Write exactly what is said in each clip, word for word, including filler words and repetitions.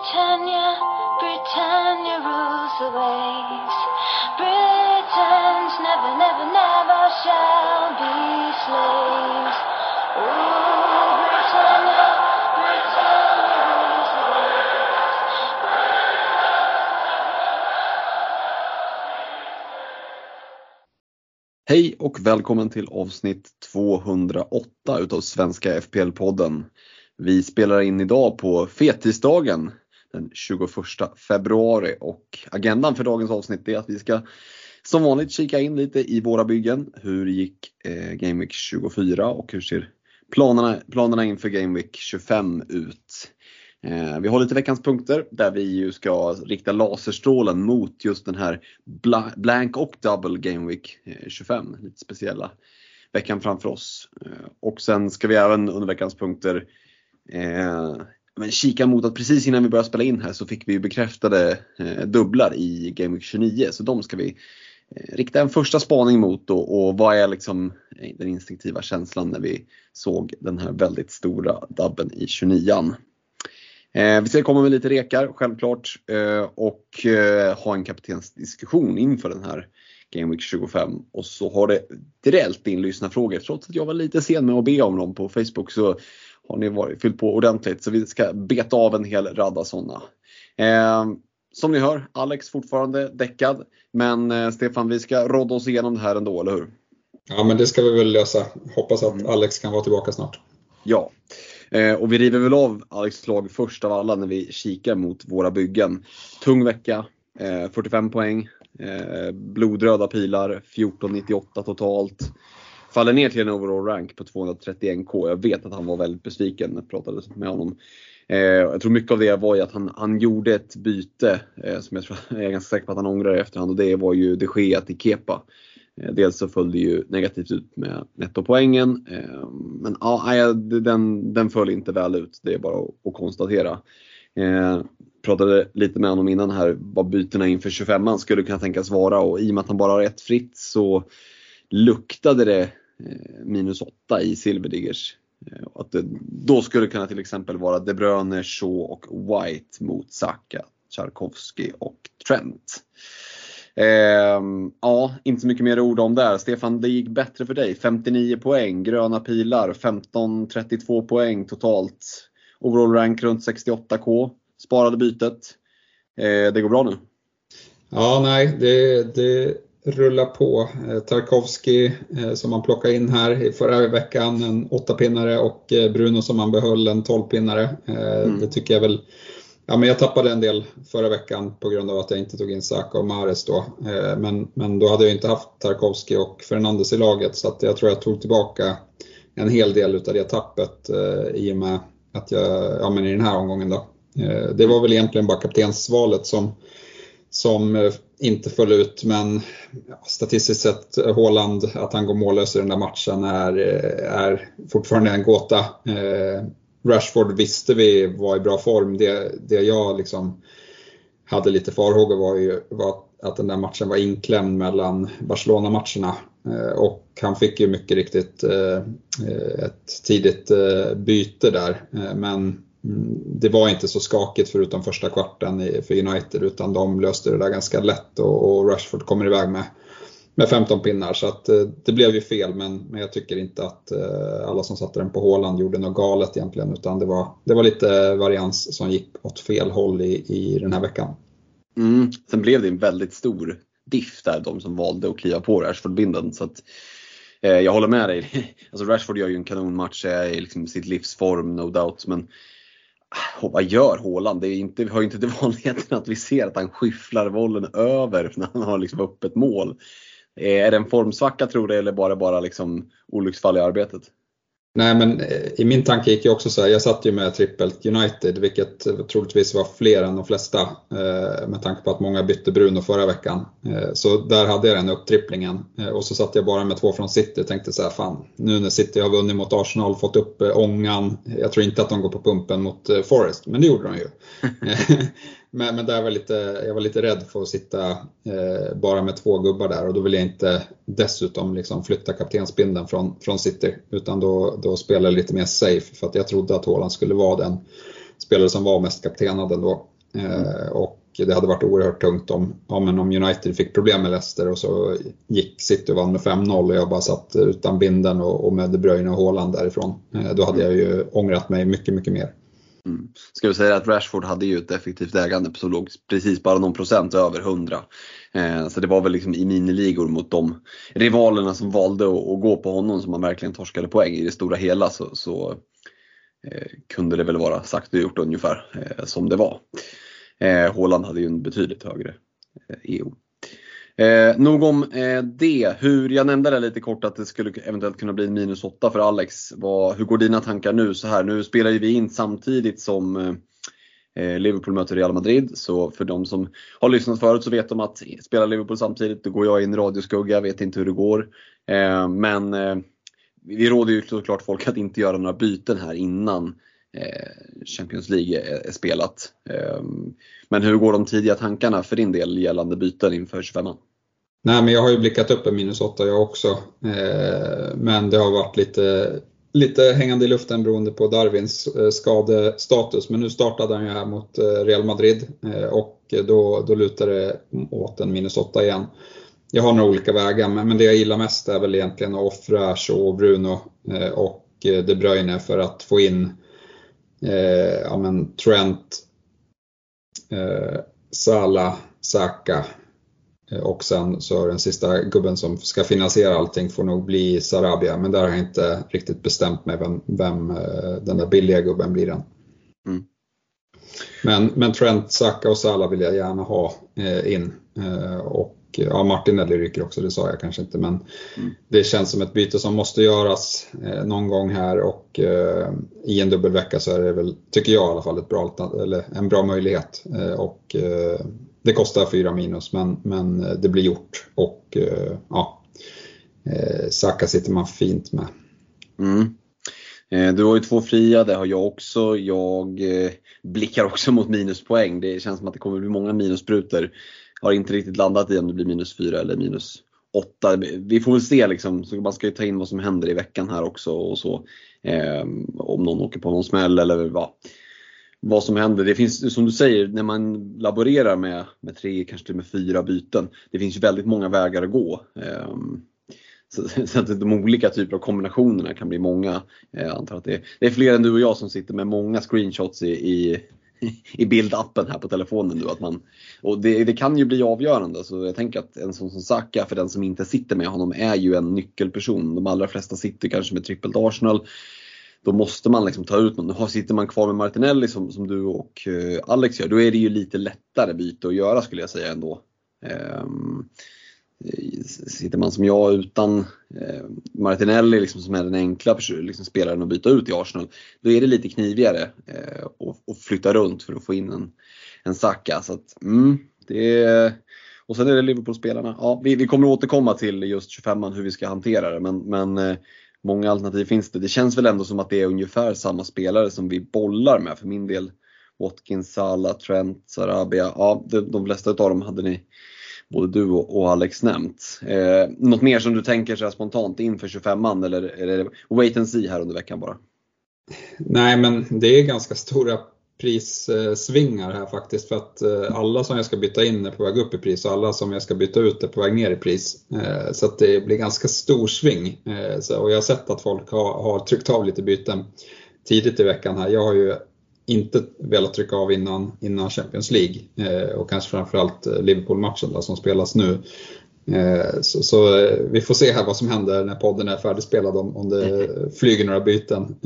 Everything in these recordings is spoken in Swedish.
Britannia, Britannia rules the waves. Britons never, never, never shall be slaves. Ooh, Britannia, Britannia rules the waves. Hej och välkommen till avsnitt tvåhundraåtta utav Svenska F P L-podden. Vi spelar in idag på fettisdagen den tjugoförsta februari och agendan för dagens avsnitt är att vi ska som vanligt kika in lite i våra byggen. Hur gick eh, Game Week tjugofyra och hur ser planerna, planerna inför Game Week tjugofem ut? Eh, vi har lite veckans punkter där vi ju ska rikta laserstrålen mot just den här bla- blank och double Game Week eh, tjugofem, lite speciella veckan framför oss. Eh, och sen ska vi även under veckans punkter Eh, men kika mot att precis innan vi började spela in här så fick vi ju bekräftade eh, dubblar i Game Week tjugonio. Så de ska vi eh, rikta en första spaning mot då, och vad är liksom eh, den instinktiva känslan när vi såg den här väldigt stora dubben i tjugonioan. eh, Vi ska komma med lite rekar självklart eh, och eh, ha en kaptensdiskussion inför den här Game Week tjugofem. Och så har det direkt in lyssnarfrågor. Trots att jag var lite sen med att be om dem på Facebook så har ni varit, fyllt på ordentligt, så vi ska beta av en hel radda sådana. Eh, som ni hör, Alex fortfarande däckad. Men eh, Stefan, vi ska rodda oss igenom det här ändå, eller hur? Ja, men det ska vi väl lösa. Hoppas att Alex kan vara tillbaka snart. Ja, eh, och vi river väl av Alex lag först av alla när vi kikar mot våra byggen. Tung vecka, eh, fyrtiofem poäng, eh, blodröda pilar, fjorton nittioåtta totalt. Faller ner till en overall rank på tvåhundratrettioen k. Jag vet att han var väldigt besviken när jag pratade med honom. eh, Jag tror mycket av det var ju att han, han gjorde ett byte eh, som jag, tror, jag är ganska säker på att han ångrar efterhand. Och det var ju De Gea till Kepa. eh, Dels så följde det ju negativt ut med nettopoängen. eh, Men ah, den, den föll inte väl ut. Det är bara att, att konstatera. eh, Pratade lite med honom innan här vad bytena inför tjugofemman skulle kunna tänkas vara. Och i och med att han bara har ett fritt så luktade det minus åtta i Silverdiggers. Att det då skulle kunna till exempel vara De Bruyne, Shaw och White mot Saka, Tarkowski och Trent. ehm, Ja, inte så mycket mer ord om där. Stefan, det gick bättre för dig. Femtionio poäng, gröna pilar, femton trettiotvå poäng totalt. Overall rank runt sextioåtta k. Sparade bytet. ehm, Det går bra nu. Ja, nej, det... det... rulla på. Tarkowski som man plockade in här i förra veckan, en åttapinnare, och Bruno som man behöll, en tolvpinnare. Mm. Det tycker jag väl. Ja, men jag tappade en del förra veckan på grund av att jag inte tog in Saka och Mahrez då. Men, men då hade jag inte haft Tarkowski och Fernandes i laget, så att jag tror jag tog tillbaka en hel del av det tappet i och med att jag, ja men i den här omgången då. Det var väl egentligen bara kaptensvalet som som inte föll ut, men statistiskt sett Håland, att han går mållös i den där matchen är, är fortfarande en gåta. eh, Rashford visste vi var i bra form. Det, det jag liksom hade lite farhågor var ju var att den där matchen var inklämd mellan Barcelona-matcherna, eh, och han fick ju mycket riktigt eh, ett tidigt eh, byte där, eh, men det var inte så skakigt förutom första kvarten för United, utan de löste det där ganska lätt, och Rashford kommer iväg med, med femton pinnar. Så att det blev ju fel, men, men jag tycker inte att alla som satte den på Håland gjorde något galet egentligen, utan det var, det var lite varians som gick åt fel håll i, i den här veckan. Mm. Sen blev det en väldigt stor diff där, de som valde att kliva på Rashford-binden, så att eh, jag håller med dig. Alltså Rashford gör ju en kanonmatch i liksom sitt livsform, no doubt, men och vad gör Håland? Det är inte, vi har ju inte det vanligheten att vi ser att han skyfflar bollen över när han har liksom öppet mål. Är det en formsvacka tror du, eller bara, bara liksom olycksfall i arbetet? Nej, men i min tanke gick jag också så här. Jag satt ju med trippelt United, vilket troligtvis var fler än de flesta, med tanke på att många bytte Bruno förra veckan. Så där hade jag den upptripplingen. Och så satt jag bara med två från City och tänkte så här, fan, nu när City har vunnit mot Arsenal, fått upp ångan, jag tror inte att de går på pumpen mot Forest, men det gjorde de ju. Men, men där var lite, jag var lite rädd för att sitta eh, bara med två gubbar där, och då ville jag inte dessutom liksom flytta kaptensbindeln från, från City, utan då, då spelade jag lite mer safe, för att jag trodde att Håland skulle vara den spelare som var mest kaptenad ändå. eh, och det hade varit oerhört tungt om, ja, men om United fick problem med Leicester och så gick City och vann med fem noll och jag bara satt utan binden och, och med De Bruyne och Håland därifrån. Eh, då hade mm. jag ju ångrat mig mycket, mycket mer. Mm. Ska vi säga att Rashford hade ju ett effektivt ägande som låg precis bara någon procent över hundra. eh, Så det var väl liksom i miniligor mot de rivalerna som valde att, att gå på honom som man verkligen torskade poäng i det stora hela. Så, så eh, kunde det väl vara sagt och gjort ungefär eh, som det var. eh, Håland hade ju en betydligt högre eh, E O. Eh, nog om eh, det. Hur, jag nämnde det lite kort att det skulle eventuellt kunna bli minus åtta för Alex. Vad, hur går dina tankar nu så här? Nu spelar ju vi in samtidigt som eh, Liverpool möter Real Madrid. Så för de som har lyssnat förut så vet de att spelar Liverpool samtidigt, då går jag in radioskugga, jag vet inte hur det går. Eh, men eh, vi råder ju såklart folk att inte göra några byten här innan eh, Champions League är, är spelat. Eh, men hur går de tidiga tankarna för din del gällande byten inför tjugofemman? Nej, men jag har ju blickat upp en minus åtta jag också. Eh, men det har varit lite, lite hängande i luften beroende på Darwins eh, skadestatus. Men nu startade han ju här mot eh, Real Madrid eh, och då, då lutar det åt en minus åtta igen. Jag har några olika vägar, men, men det jag gillar mest är väl egentligen att offra Shaw och Bruno eh, och De Bruyne för att få in eh, ja, men Trent, eh, Salah, Saka. Och sen så den sista gubben som ska finansiera allting får nog bli Sarabia. Men där har jag inte riktigt bestämt mig vem, vem den där billiga gubben blir den. Mm. Men, men Trent, Saka och Salah vill jag gärna ha eh, in. Eh, och ja, Martinelli ryker också, det sa jag kanske inte. Men mm. det känns som ett byte som måste göras eh, någon gång här. Och eh, i en dubbelvecka så är det väl, tycker jag i alla fall, ett bra, eller en bra möjlighet. Eh, och... Eh, Det kostar fyra minus, men, men det blir gjort och ja, Saka sitter man fint med. Mm. Du har ju två fria, det har jag också. Jag blickar också mot minuspoäng. Det känns som att det kommer bli många minusbrutor. Har inte riktigt landat i om det blir minus fyra eller minus åtta. Vi får väl se liksom. Så man ska ju ta in vad som händer i veckan här också och så. Om någon åker på någon smäll eller vad. Vad som händer, det finns som du säger när man laborerar med, med tre, kanske till med fyra byten. Det finns ju väldigt många vägar att gå. Så, så att de olika typer av kombinationerna kan bli många. Jag antar att det är, det är fler än du och jag som sitter med många screenshots i, i, i bildappen här på telefonen nu. Att man, och det, det kan ju bli avgörande. Så jag tänker att en sån som Saka, för den som inte sitter med honom, är ju en nyckelperson. De allra flesta sitter kanske med trippelt Arsenal. Då måste man liksom ta ut någon. Sitter man kvar med Martinelli som, som du och eh, Alex gör, då är det ju lite lättare byte att göra skulle jag säga ändå. eh, Sitter man som jag utan eh, Martinelli liksom, som är den enkla liksom, spelaren att byta ut i Arsenal, då är det lite knivigare eh, och, och flytta runt för att få in en, en Saka. Så att, mm, det är... Och sen är det Liverpool-spelarna, ja, vi, vi kommer att återkomma till just tjugofemman, hur vi ska hantera det. Men, men eh, många alternativ finns det. Det känns väl ändå som att det är ungefär samma spelare som vi bollar med. För min del Watkins, Salah, Trent, Sarabia. Ja, de, de flesta av dem hade ni, både du och, och Alex, nämnt. eh, Något mer som du tänker så här spontant inför tjugofemman? Eller är det wait and see här under veckan bara? Nej, men det är ganska stora prissvingar här faktiskt. För att alla som jag ska byta in är på väg upp i pris och alla som jag ska byta ut är på väg ner i pris. Så att det blir ganska stor sving. Och jag har sett att folk har, har tryckt av lite byten tidigt i veckan här. Jag har ju inte velat trycka av innan, innan Champions League. Och kanske framförallt Liverpool-matchen där, som spelas nu. Så, så vi får se här vad som händer när podden är färdigspelad, om, om det flyger några byten.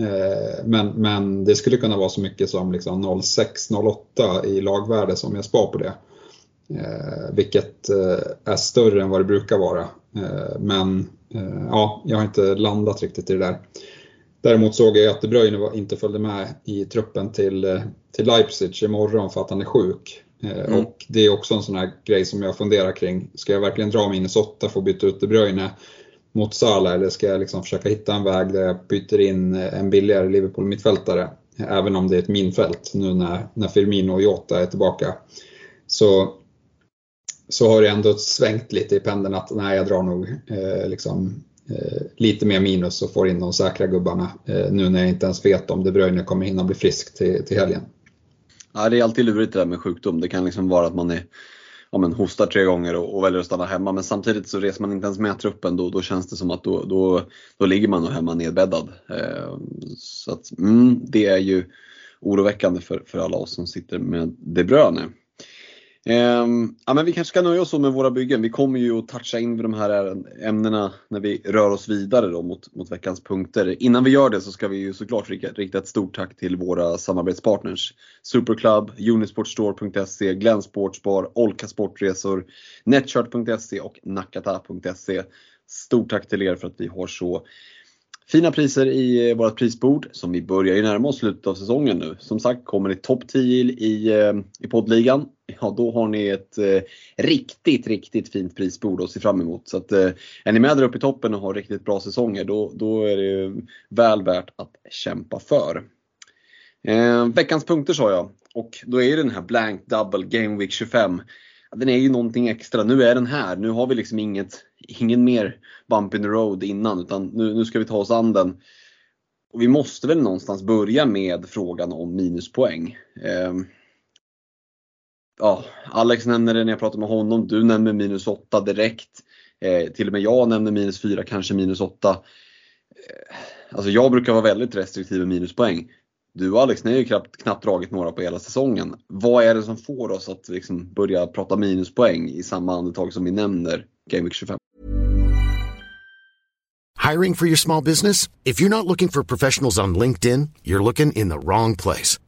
Men, men det skulle kunna vara så mycket som liksom noll komma sex noll komma åtta i lagvärde som jag spar på det. Vilket är större än vad det brukar vara. Men ja, jag har inte landat riktigt i det där. Däremot såg jag att De Bruyne inte följde med i truppen till, till Leipzig imorgon för att han är sjuk. Mm. Och det är också en sån här grej som jag funderar kring. Ska jag verkligen dra minus åtta för att byta ut De Bruyne mot Salah? Eller ska jag liksom försöka hitta en väg där jag byter in en billigare Liverpool-mittfältare? Även om det är ett minfält nu när, när Firmino och Jota är tillbaka. Så, så har det ändå svängt lite i pendeln att nej, jag drar nog eh, liksom, eh, lite mer minus och får in de säkra gubbarna. Eh, nu när jag inte ens vet om De Bruyne kommer hinna bli frisk till, till helgen. Nej, det är alltid lurigt det där med sjukdom. Det kan liksom vara att man är, ja, men hostar tre gånger och, och väljer att stanna hemma. Men samtidigt så reser man inte ens med truppen. Då, då känns det som att då, då, då ligger man och hemma nedbäddad. Eh, så att, mm, det är ju oroväckande för, för alla oss som sitter med De Bruyne. Eh, ja, men vi kanske ska nöja oss med våra byggen. Vi kommer ju att toucha in vid de här ämnena när vi rör oss vidare då mot, mot veckans punkter. Innan vi gör det så ska vi ju såklart rikta ett stort tack till våra samarbetspartners: Superclub, Unisportstore punkt se, Glenn Sportsbar, Olka Sportresor, Netshirt punkt se och Nakata punkt se. Stort tack till er för att vi har så fina priser i vårt prisbord som vi börjar ju närma oss slutet av säsongen nu. Som sagt, kommer ni topp tio i, i poddligan, ja, då har ni ett eh, riktigt, riktigt fint prisbord att se fram emot. Så att, eh, är ni med där uppe i toppen och har riktigt bra säsonger, då, då är det väl värt att kämpa för. Eh, veckans punkter sa jag, och då är den här Blank Double Game Week tjugofem. Den är ju någonting extra. Nu är den här. Nu har vi liksom inget, ingen mer bump in the road innan, utan nu, nu ska vi ta oss an den. Och vi måste väl någonstans börja med frågan om minuspoäng. Eh, ja, Alex nämner det när jag pratar med honom. Du nämner minus åtta direkt. Eh, till och med jag nämner minus fyra, kanske minus åtta. Eh, alltså jag brukar vara väldigt restriktiv med minuspoäng. Du och Alex, ni har ju knappt, knappt dragit några på hela säsongen. Vad är det som får oss att liksom börja prata minuspoäng i samma andetag som vi nämner Game Week tjugofem? Hiring for your small business? If you're not looking for professionals on LinkedIn, you're looking in the wrong place.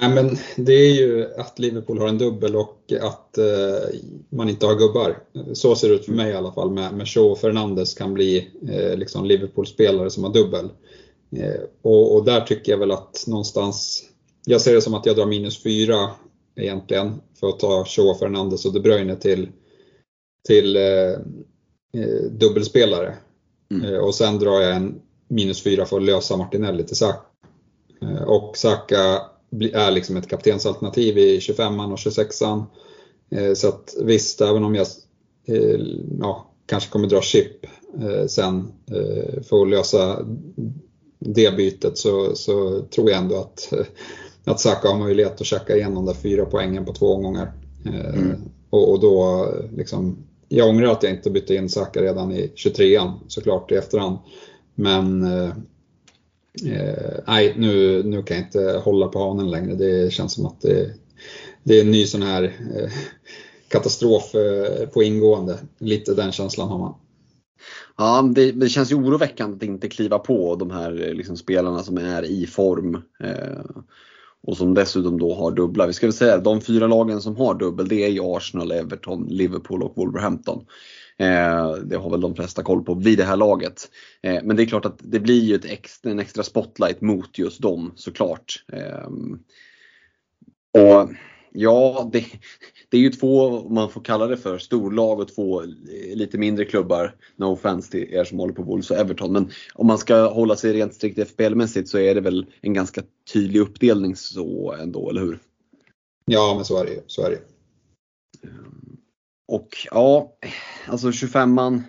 Nej, men det är ju att Liverpool har en dubbel och att eh, man inte har gubbar. Så ser det ut för mig i alla fall. Med, med Shaw och Fernandes kan bli eh, liksom Liverpool-spelare som har dubbel. Och, och där tycker jag väl att någonstans, jag ser det som att jag drar minus fyra egentligen för att ta Shaw, Fernandes och De Bruyne till, till eh, dubbelspelare. Mm. eh, Och sen drar jag en minus fyra för att lösa Martinelli till Saka. eh, Och Saka är liksom ett kaptensalternativ i tjugofemman och tjugosexan. eh, Så att visst, även om jag eh, ja, kanske kommer dra chip eh, sen eh, för att lösa det bytet, så, så tror jag ändå att, att Saka har möjlighet att checka igenom de fyra poängen på två omgångar. Mm. Eh, och, och då liksom, jag ångrar att jag inte bytte in Saka redan i tjugotrean, såklart i efterhand. Men eh, nej, nu, nu kan jag inte hålla på hanen längre. Det känns som att det, det är en ny sån här eh, katastrof eh, på ingående. Lite den känslan har man. Ja, det, det känns ju oroväckande att inte kliva på de här liksom spelarna som är i form eh, och som dessutom då har dubbla. Vi ska väl säga, de fyra lagen som har dubbel, det är ju Arsenal, Everton, Liverpool och Wolverhampton. Eh, det har väl de flesta koll på vid det här laget. Eh, men det är klart att det blir ju ett extra, en extra spotlight mot just dem, såklart. Eh, och ja, det... Det är ju två, man får kalla det för storlag, och två lite mindre klubbar. No offense till er som håller på Wolves och Everton. Men om man ska hålla sig rent strikt F P L-mässigt så är det väl en ganska tydlig uppdelning så ändå, eller hur? Ja, men så är det ju. Så är det. Och ja, alltså tjugofemman.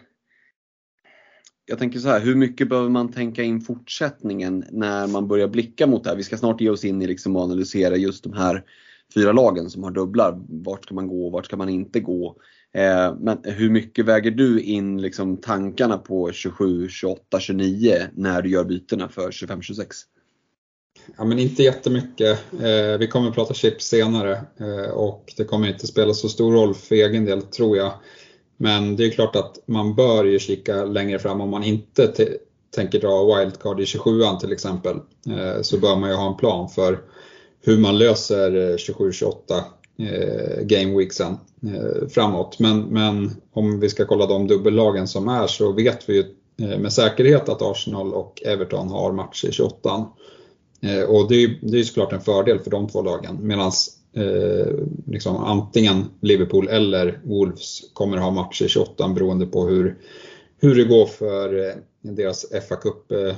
Jag tänker så här, hur mycket behöver man tänka in fortsättningen när man börjar blicka mot det här? Vi ska snart ge oss in i liksom att analysera just de här fyra lagen som har dubblar. Vart ska man gå och vart ska man inte gå? eh, Men hur mycket väger du in liksom tankarna på tjugosju, tjugoåtta, tjugonio när du gör bytena för tjugofem, tjugosex? Ja, men inte jättemycket. eh, Vi kommer att prata chips senare, eh, och det kommer inte spela så stor roll för egen del, tror jag. Men det är klart att man bör ju kika längre fram. Om man inte t- tänker dra wildcard i tjugosjuan till exempel, eh, så bör man ju ha en plan för hur man löser tjugosju tjugoåtta eh, game weeksen eh, framåt. Men, men om vi ska kolla de dubbellagen som är, så vet vi ju eh, med säkerhet att Arsenal och Everton har match i tjugoåtta. Eh, och det är ju såklart en fördel för de två lagen. Medan eh, liksom antingen Liverpool eller Wolves kommer ha matcher i tjugoåtta beroende på hur, hur det går för eh, deras F A-cup, eh,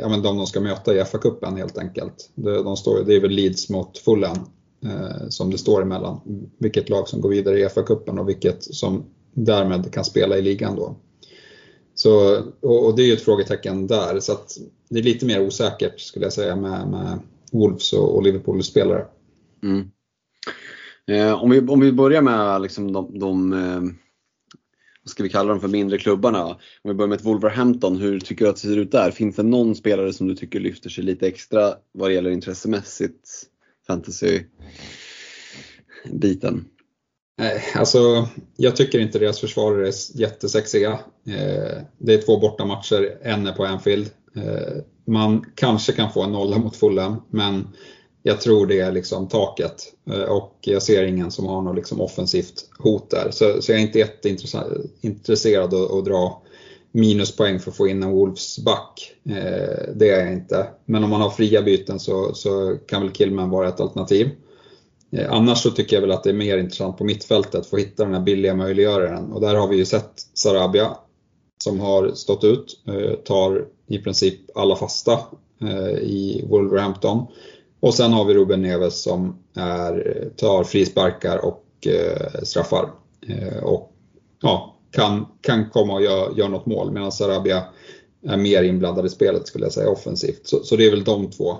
ja, men de de ska möta i F A-cupen helt enkelt. De, de står, det är väl Leeds mot Fulham eh, som det står emellan, vilket lag som går vidare i F A-cupen och vilket som därmed kan spela i ligan då. Så, och, och det är ju ett frågetecken där, så att det är lite mer osäkert skulle jag säga med, med Wolves och, och Liverpool-spelare. Mm. Eh, om, vi, om vi börjar med liksom de, de eh, vad ska vi kalla dem för, mindre klubbarna. Om vi börjar med Wolverhampton, hur tycker du att det ser ut där? Finns det någon spelare som du tycker lyfter sig lite extra vad det gäller intressemässigt fantasy-biten? Alltså, jag tycker inte deras försvarare är jättesexiga. Det är två borta matcher, en är på Anfield. Man kanske kan få en nolla mot Fulham, men jag tror det är liksom taket. Och jag ser ingen som har något liksom offensivt hot där. Så, så jag är inte jätteintresserad att, att dra minuspoäng för att få in en Wolves back. Det är jag inte. Men om man har fria byten så, så kan väl Kilman vara ett alternativ. Annars så tycker jag väl att det är mer intressant på mittfältet att få hitta den här billiga möjliggöraren. Och där har vi ju sett Sarabia som har stått ut, tar i princip alla fasta i Wolverhampton. Och sen har vi Ruben Neves som är, tar frisparkar och straffar. Och ja, kan, kan komma och göra gör något mål, medan Sarabia är mer inblandad i spelet skulle jag säga offensivt. Så, så det är väl de två.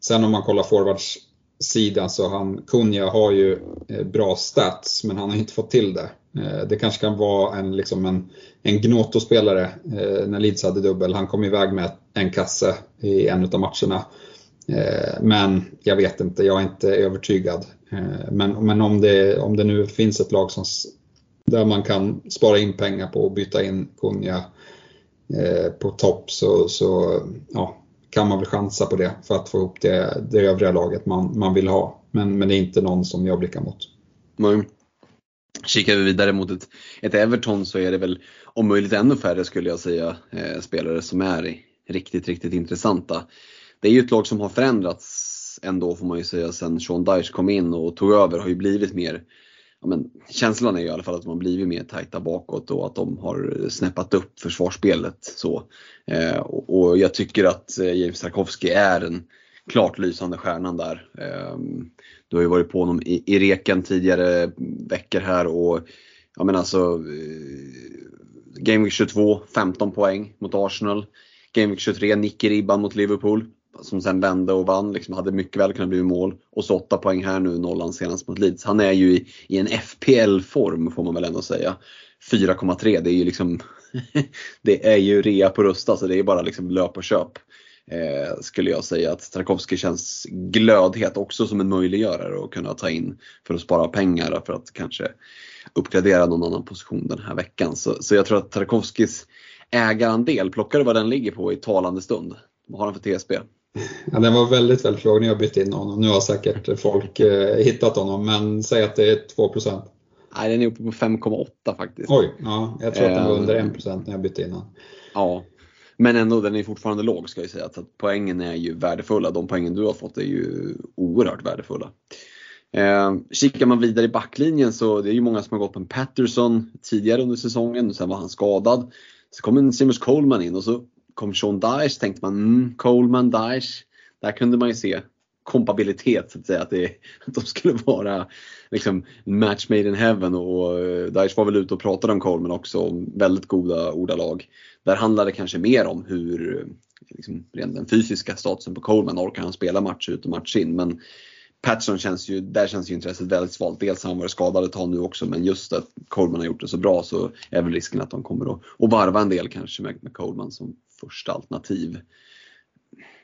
Sen om man kollar forwards sidan så han, Cunha har ju bra stats men han har inte fått till det. Det kanske kan vara en, liksom en, en Gnoto-spelare när Leeds hade dubbel. Han kom iväg med en kasse i en av matcherna. Men jag vet inte, jag är inte övertygad. Men, men om, det, om det nu finns ett lag som, där man kan spara in pengar på att byta in Cunha på topp så, så ja. Kan man väl chansa på det för att få ihop det, det övriga laget man, man vill ha. Men, men det är inte någon som jag blickar mot. Mm. Kikar vi vidare mot ett, ett Everton så är det väl om möjligt ännu färre skulle jag säga eh, spelare som är riktigt, riktigt intressanta. Det är ju ett lag som har förändrats ändå får man ju säga sen Sean Dyche kom in och tog över. Har ju blivit mer, ja, men känslan är ju i alla fall att de har blivit mer tajta bakåt och att de har snäppat upp försvarsspelet så. Eh, och, och jag tycker att James Tarkowski är en klart lysande stjärnan där. Eh, du har ju varit på honom i, i reken tidigare veckor här och jag menar alltså eh, Game Week tjugotvå, femton poäng mot Arsenal. Game Week tjugotre, nick i ribban mot Liverpool som sen vände och vann, liksom hade mycket väl kunnat bli mål. Och så åtta poäng här nu, nollan senast mot Leeds. Han är ju i, i en F P L-form får man väl ändå säga. Fyra komma tre, det är ju liksom det är ju rea på rusta, så det är bara liksom löp och köp. eh, Skulle jag säga att Tarkowski känns glödhet också som en möjliggörare att kunna ta in för att spara pengar för att kanske uppgradera någon annan position den här veckan. Så, så jag tror att Tarkowskis ägarandel, plockar du vad den ligger på i talande stund? Vad har han för T S B? Ja, den var väldigt väldigt låg när jag bytte in honom. Nu har säkert folk eh, hittat honom. Men säg att det är två procent. Nej, den är uppe på fem komma åtta faktiskt. Oj, ja, jag tror att den var um, under en procent när jag bytte in honom. Ja, men ändå, den är fortfarande låg ska jag säga. Så att poängen är ju värdefulla. De poängen du har fått är ju oerhört värdefulla. Eh, kikar man vidare i backlinjen så det är ju många som har gått på en Patterson tidigare under säsongen. Och sen var han skadad. Så kom en Simus Coleman in och så kom Sean Dyche, tänkte man, mm, Coleman, Dyche. Där kunde man ju se kompabilitet så att säga, att, det, att de skulle vara liksom match made in heaven. Och Dyche var väl ute och pratade om Coleman också, om väldigt goda ordalag. Där handlade det kanske mer om hur liksom, rent den fysiska statusen på Coleman, orkar han spela match ut och match in. Men Patterson känns ju, där känns ju intresset väldigt svalt. Dels har han varit skadad ett tag nu också, men just att Coleman har gjort det så bra så är väl risken att de kommer att och varva en del kanske med, med Coleman som första alternativ.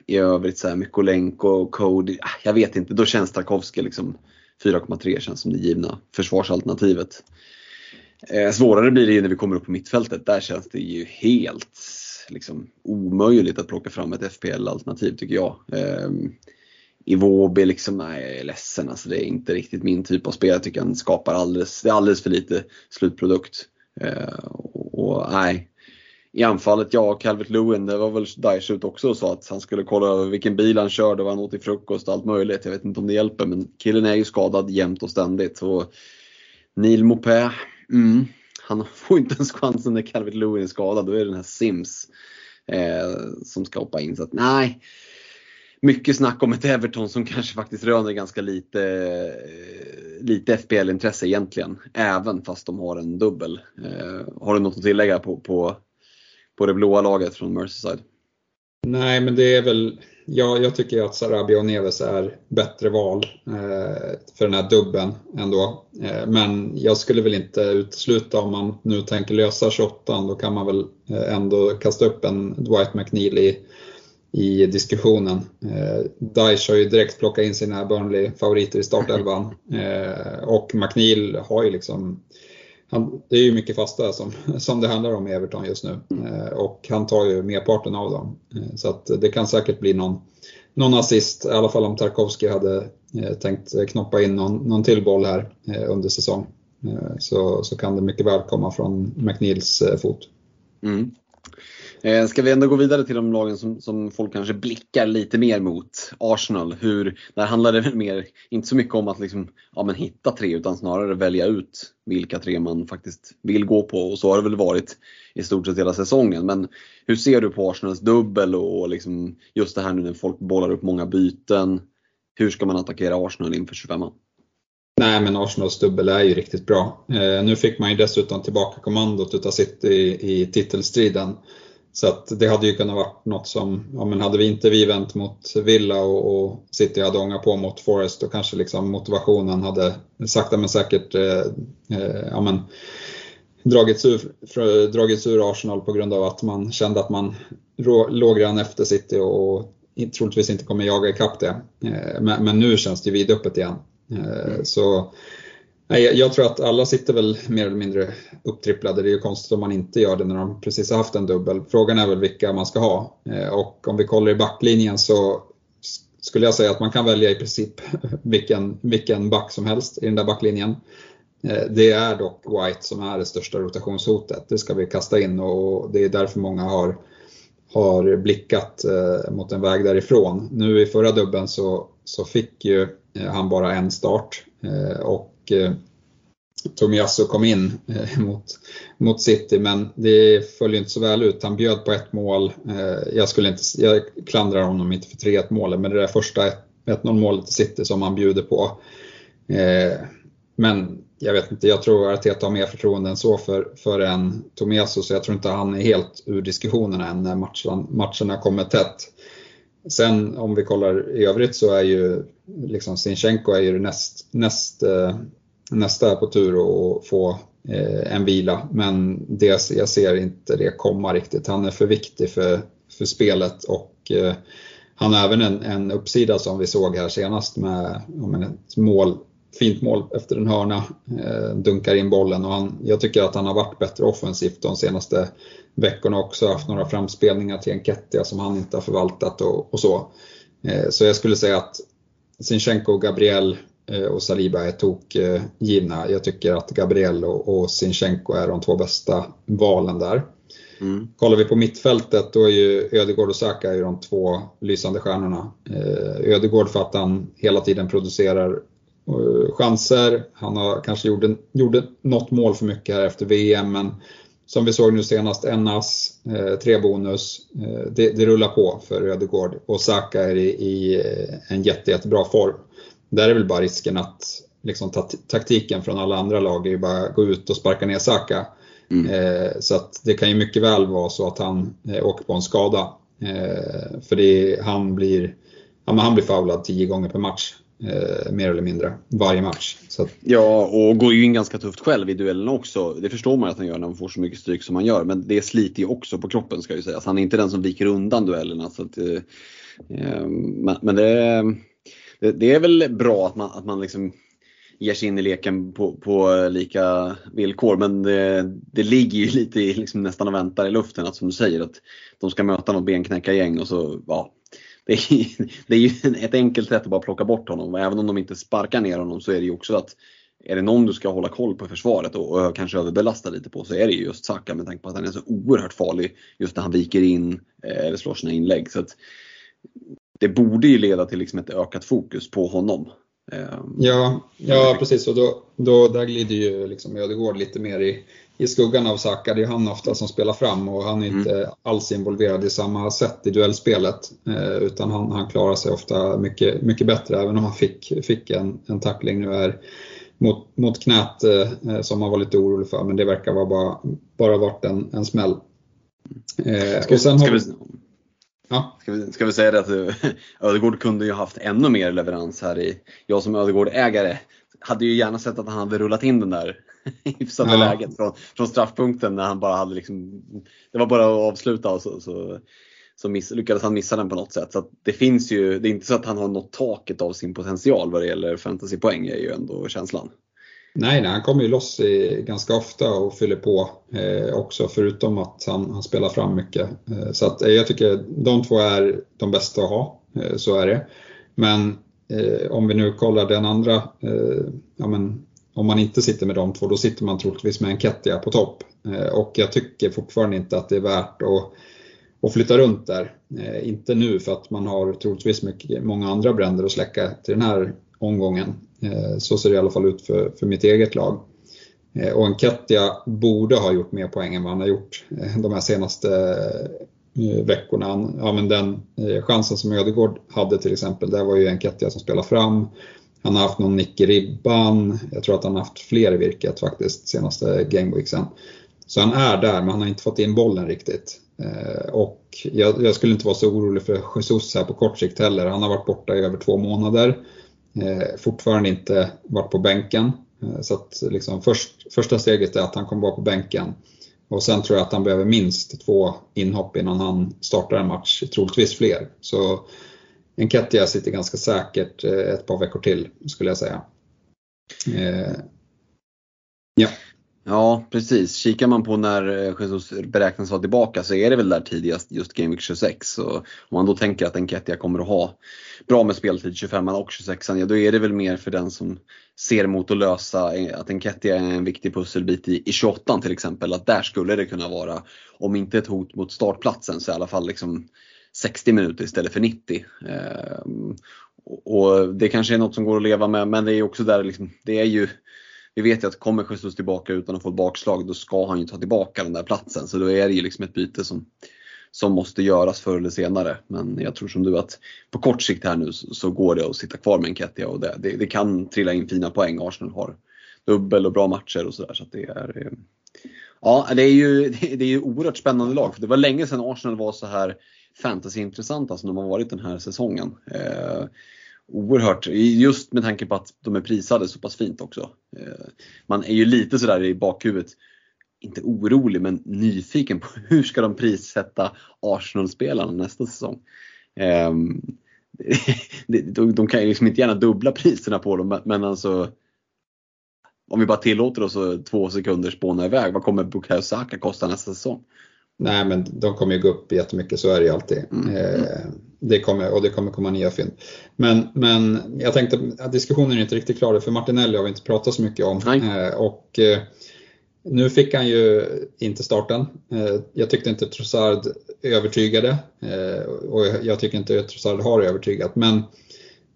I övrigt så här Mykolenko och Cody, jag vet inte, då känns Tarkowski liksom fyra komma tre känns som det givna försvarsalternativet. eh, Svårare blir det ju när vi kommer upp på mittfältet. Där känns det ju helt liksom omöjligt att plocka fram ett F P L-alternativ tycker jag. eh, Iwobi liksom, nej jag är ledsen alltså, det är inte riktigt min typ av spel. Jag tycker han skapar alldeles, det är alldeles för lite slutprodukt. eh, och, och nej I anfallet, ja, Calvert-Lewin, det var väl Dyche ut också och sa att han skulle kolla över vilken bil han körde, vad han åt i frukost, allt möjligt. Jag vet inte om det hjälper, men killen är ju skadad jämt och ständigt. Och Neil Maupay, mm, han får inte ens chansen när Calvert-Lewin är skadad. Då är det den här Sims eh, som ska hoppa in. Så att, nej, mycket snack om ett Everton som kanske faktiskt röner ganska lite, lite F P L-intresse egentligen. Även fast de har en dubbel. Eh, har du något att tillägga på... på På det blåa laget från Merseyside? Nej, men det är väl... Ja, jag tycker att Sarabia och Neves är bättre val eh, för den här dubben ändå. Eh, men jag skulle väl inte utesluta, om man nu tänker lösa tjugoåttan. Då kan man väl ändå kasta upp en Dwight McNeil i, i diskussionen. Eh, Dyche har ju direkt plockat in sina Burnley-favoriter i startelvan. Eh, och McNeil har ju liksom... Han, det är ju mycket fasta som, som det handlar om i Everton just nu. Eh, och han tar ju merparten av dem. Eh, så att det kan säkert bli någon, någon assist. I alla fall om Tarkowski hade eh, tänkt knoppa in någon, någon till boll här eh, under säsong. Eh, så, så kan det mycket väl komma från McNeils eh, fot. Mm. Eh, ska vi ändå gå vidare till de lagen som, som folk kanske blickar lite mer mot. Arsenal, hur, där handlar det väl mer, inte så mycket om att liksom, ja, men hitta tre, utan snarare välja ut vilka tre man faktiskt vill gå på. Och så har det väl varit i stort sett hela säsongen. Men hur ser du på Arsenals dubbel och, och liksom just det här nu när folk bollar upp många byten? Hur ska man attackera Arsenal inför tjugofemman? Nej, men Arsenals dubbel är ju riktigt bra. eh, Nu fick man ju dessutom tillbaka kommandot utav City i, i titelstriden. Så att det hade ju kunnat vara något som, ja, men hade vi inte vi vänt mot Villa och, och City hade ångat på mot Forest, och kanske liksom motivationen hade sakta men säkert eh, eh, ja, men, dragits, ur, dragits ur Arsenal på grund av att man kände att man rå, låg redan efter City och, och troligtvis inte kommer jaga ikapp det. Eh, men, men nu känns det vidöppet igen. Eh, mm. Så... Nej, jag tror att alla sitter väl mer eller mindre upptripplade. Det är ju konstigt om man inte gör det när de precis har haft en dubbel. Frågan är väl vilka man ska ha. Och om vi kollar i backlinjen så skulle jag säga att man kan välja i princip vilken, vilken back som helst i den där backlinjen. Det är dock White som är det största rotationshotet. Det ska vi kasta in, och det är därför många har, har blickat mot en väg därifrån. Nu i förra dubben så, så fick ju han bara en start, och Tomiasso kom in mot, mot City, men det följer inte så väl ut. Han bjöd på ett mål. Jag, skulle inte, jag klandrar honom inte för tre ett målet, men det där första ett noll målet till City som han bjuder på. Men jag vet inte, jag tror att jag tar mer förtroende än så för, för en Tomiasso, så jag tror inte han är helt ur diskussionerna än när matchen, matcherna kommer tätt. Sen om vi kollar i övrigt så är ju liksom Zinchenko är ju näst, näst, nästa på tur att få en vila. Men det, jag ser inte det komma riktigt. Han är för viktig för, för spelet, och han har även en, en uppsida som vi såg här senast med, jag menar, ett mål, fint mål efter en hörna, dunkar in bollen, och han, jag tycker att han har varit bättre offensivt de senaste veckorna också, haft några framspelningar till en Kettia som han inte har förvaltat och, och så. Så jag skulle säga att Zinchenko, Gabriel och Saliba är tokgivna. Jag tycker att Gabriel och Zinchenko är de två bästa valen där. Mm. Kollar vi på mittfältet, då är ju Ödegård och Saka är de två lysande stjärnorna. Ödegård för att han hela tiden producerar chanser. Han har kanske gjorde, gjorde något mål för mycket här efter V M, men som vi såg nu senast, en ass, eh, tre bonus. Eh, det, det rullar på för Ödegård. Och Saka är i, i en jätte, jättebra form. Där är väl bara risken att liksom, ta, taktiken från alla andra lag är ju bara gå ut och sparka ner Saka. Mm. Eh, så att det kan ju mycket väl vara så att han eh, åker på en skada. Eh, för det, han blir, ja, men han blir faulad tio gånger per match. Eh, mer eller mindre varje match. Så att... Ja, och går ju in ganska tufft själv i duellen också. Det förstår man att han gör när han får så mycket stryk som han gör. Men det sliter ju också på kroppen, ska jag ju säga. Alltså, han är inte den som viker undan duellerna. Så att, eh, men men det, det, det är väl bra att man, att man liksom ger sig in i leken på, på lika villkor. Men det, det ligger ju lite i, liksom, nästan och väntar i luften. Att, som du säger, att de ska möta något benknäckargäng och så, ja. Det är, det är ju ett enkelt sätt att bara plocka bort honom. Även om de inte sparkar ner honom, så är det ju också att är det någon du ska hålla koll på i försvaret och, och kanske överbelasta lite på, så är det ju just Saka, med tanke på att han är så oerhört farlig just när han viker in eh, eller slår sina inlägg. Så att det borde ju leda till liksom ett ökat fokus på honom. Ja, ja precis, och då, då där glider ju liksom Ödegård lite mer i, i skuggan av Saka. Det är han ofta som spelar fram, och han är mm. inte alls involverad i samma sätt i duellspelet, eh, utan han, han klarar sig ofta mycket, mycket bättre. Även om han fick, fick en, en tackling nu här mot, mot knät eh, som han var lite orolig för, men det verkar vara bara, bara varit en, en smäll. eh, ska, Och sen har vi... Ja. Ska, vi, ska vi säga det att Ödegård kunde ju haft ännu mer leverans här i. Jag som Ödegård-ägare hade ju gärna sett att han hade rullat in den där hyfsade ja. läget från, från straffpunkten, när han bara hade liksom, det var bara att avsluta, och så, så, så miss, lyckades han missa den på något sätt. Så att det finns ju, det är inte så att han har nått taket av sin potential vad det gäller fantasypoäng, är ju ändå känslan. Nej, nej, han kommer ju loss i, ganska ofta och fyller på eh, också, förutom att han, han spelar fram mycket. Eh, så att, eh, jag tycker de två är de bästa att ha, eh, så är det. Men eh, om vi nu kollar den andra, eh, ja, men, om man inte sitter med de två, då sitter man troligtvis med en Kettia på topp. Eh, och jag tycker fortfarande inte att det är värt att, att flytta runt där. Eh, inte nu, för att man har troligtvis mycket, många andra bränder att släcka till den här omgången. Så ser det i alla fall ut för, för mitt eget lag. Och Nketiah borde ha gjort mer poäng än vad han har gjort de här senaste veckorna. Ja, men den chansen som Ödegård hade till exempel, där var ju Nketiah som spelade fram. Han har haft någon nick i ribban. Jag tror att han har haft fler i virket faktiskt senaste gameweeksen. Så han är där, men han har inte fått in bollen riktigt. Och jag, jag skulle inte vara så orolig för Jesus här på kort sikt heller. Han har varit borta i över två månader. Eh, fortfarande inte varit på bänken, eh, så att liksom först, första steget är att han kommer vara på bänken, och sen tror jag att han behöver minst två inhopp innan han startar en match, troligtvis fler. Så Nketiah sitter ganska säkert eh, ett par veckor till, skulle jag säga. eh, Ja Ja, precis. Kikar man på när Jesus beräknas vara tillbaka, så är det väl där tidigast just Gameweek tjugosex. Så om man då tänker att Nketiah kommer att ha bra med speltid tjugofemman och tjugosexan, ja, då är det väl mer för den som ser mot att lösa att Nketiah är en viktig pusselbit i, i tjugoåttan till exempel. Att där skulle det kunna vara, om inte ett hot mot startplatsen, så i alla fall liksom sextio minuter istället för nittio. Ehm, och det kanske är något som går att leva med, men det är också där liksom, det är ju... Vi vet ju att kommer Jesus tillbaka utan att få ett bakslag, då ska han ju ta tillbaka den där platsen. Så då är det ju liksom ett byte som, som måste göras förr eller senare. Men jag tror som du att på kort sikt här nu, så, så går det att sitta kvar med Nketiah. Och det, det, det kan trilla in fina poäng. Arsenal har dubbel och bra matcher och sådär. Så att det är, ja, det är ju, det är ju oerhört spännande lag. För det var länge sedan Arsenal var så här fantasyintressanta, alltså, som de har varit den här säsongen. Eh, Oerhört, just med tanke på att de är prisade så pass fint också. Man är ju lite sådär i bakhuvudet, inte orolig, men nyfiken på hur ska de prissätta Arsenal-spelarna nästa säsong. De kan ju liksom inte gärna dubbla priserna på dem, men alltså, om vi bara tillåter oss två sekunder spåna iväg, vad kommer Bukayo Saka kosta nästa säsong? Nej, men de kommer ju gå upp jättemycket, så är det ju alltid. Mm. Eh, det kommer, och det kommer komma nya fynd. Men, men jag tänkte att diskussionen är inte riktigt klar, för Martinelli har vi inte pratat så mycket om. Eh, och eh, nu fick han ju inte starten. Eh, jag tyckte inte Trossard övertygade. Eh, och jag tycker inte Trossard har övertygat. Men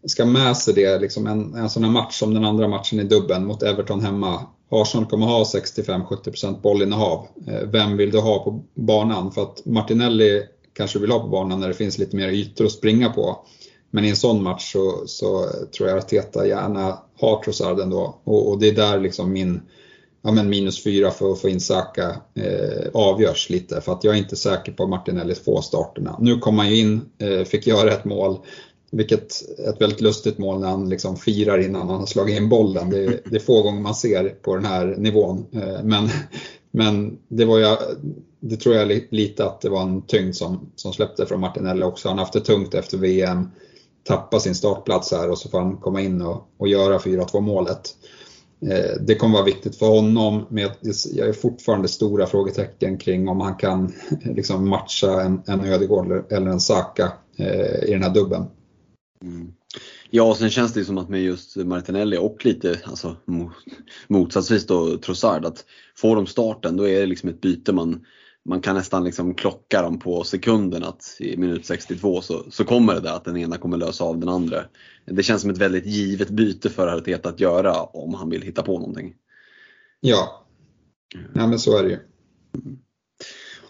ska med sig det, liksom en, en sån här match som den andra matchen i dubben mot Everton hemma. Arsenal kommer ha sextiofem till sjuttio procent bollinnehav. Vem vill du ha på banan? För att Martinelli kanske vill ha på banan när det finns lite mer ytor att springa på. Men i en sån match så, så tror jag att Teta gärna har Trossard ändå. Och, och det är där liksom min ja men minus fyra för att få in Saka eh, avgörs lite. För att jag är inte säker på Martinelli får starterna. Nu kom han ju in, eh, fick göra ett mål. Vilket ett väldigt lustigt mål när han liksom firar innan han har slagit in bollen. Det är, det är få gånger man ser på den här nivån. Men, men det, var jag, det tror jag lite att det var en tyngd som, som släppte från Martinelli också. Han har haft det tungt efter V M. Tappar sin startplats här och så får han komma in och, och göra fyra två målet. Det kommer vara viktigt för honom. Men jag är fortfarande stora frågetecken kring om han kan liksom matcha en, en Ödegård eller en Saka i den här dubben. Mm. Ja, och sen känns det ju som att med just Martinelli och lite alltså, motsatsvis då Trossard, att får de starten då är det liksom ett byte man, man kan nästan liksom klocka dem på sekunden, att i minut sextiotvå så, så kommer det där att den ena kommer lösa av den andra. Det känns som ett väldigt givet byte för Arteta att göra om han vill hitta på någonting. Ja, ja men så är det ju.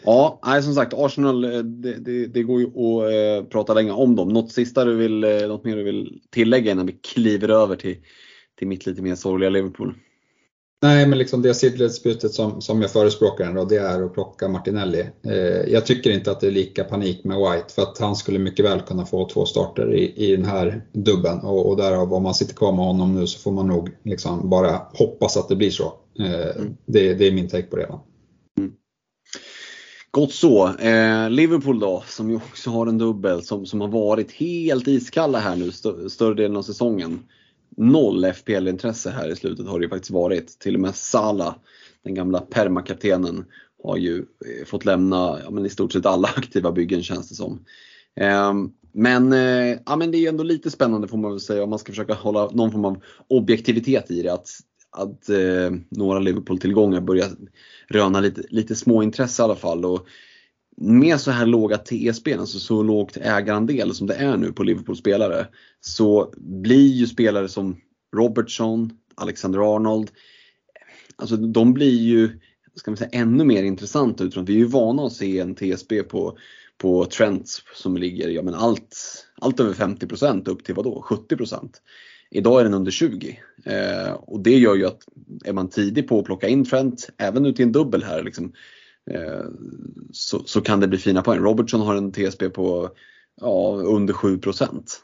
Ja, nej, som sagt, Arsenal, det, det, det går ju att eh, prata länge om dem. Något sista du vill, eh, något mer du vill tillägga innan vi kliver över till, till mitt lite mer sorgliga Liverpool? Nej, men liksom det sidledsbytet som, som jag förespråkar ändå, det är att plocka Martinelli. Eh, jag tycker inte att det är lika panik med White, för att han skulle mycket väl kunna få två starter i, i den här dubben. Och, och därav, om man sitter kvar med honom nu så får man nog liksom bara hoppas att det blir så. Eh, mm. det, det är min take på det. Mm. Gott så. Eh, Liverpool då, som ju också har en dubbel som, som har varit helt iskalla här nu st- större delen av säsongen. Noll F P L-intresse här i slutet har det ju faktiskt varit. Till och med Salah, den gamla permakaptenen, har ju fått lämna ja, men i stort sett alla aktiva byggen, känns det som. eh, Men, eh, ja, men det är ju ändå lite spännande, får man väl säga, om man ska försöka hålla någon form av objektivitet i det, att, att eh, några Liverpool-tillgångar börjar röna lite, lite små intresse i alla fall. Och med så här låga T S B, alltså så lågt ägarandel som det är nu på Liverpool-spelare, så blir ju spelare som Robertson, Alexander Arnold, alltså de blir ju, ska man säga, ännu mer intressanta utifrån. Vi är ju vana att se en T S B på, på Trent som ligger ja, men allt, allt över femtio procent upp till vad då? sjuttio procent. Idag är den under tjugo. Eh, och det gör ju att är man tidig på att plocka in Trent, även ut i en dubbel här liksom, Så, så kan det bli fina poäng. Robertson har en T S B på ja, under sju procent.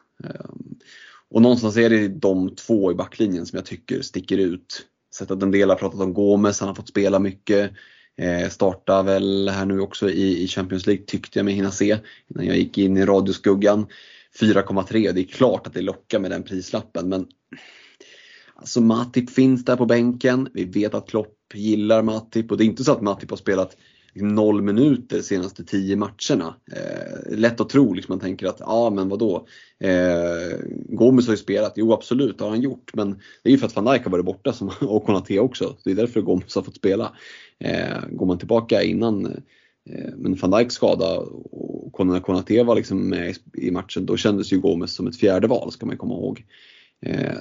Och någonstans är det de två i backlinjen som jag tycker sticker ut. Sett att en del har pratat om Gomez, han har fått spela mycket. eh, Startar väl här nu också i, i Champions League, tyckte jag mig hinna se innan jag gick in i radioskuggan. Fyra komma tre, det är klart att det lockar med den prislappen. Men alltså Matip finns där på bänken. Vi vet att Klopp gillar Matip, och det är inte så att Matip har spelat noll minuter senaste tio matcherna. Eh, lätt att tro, liksom, man tänker att ja ah, men vadå, eh, Gomes har ju spelat, jo absolut har han gjort, men det är ju för att Van Dijk har varit borta som, och Konaté också, det är därför Gomes har fått spela. Eh, går man tillbaka innan eh, men Van Dijk skada och Konaté var liksom med i matchen, då kändes ju Gomes som ett fjärde val, ska man komma ihåg. Eh,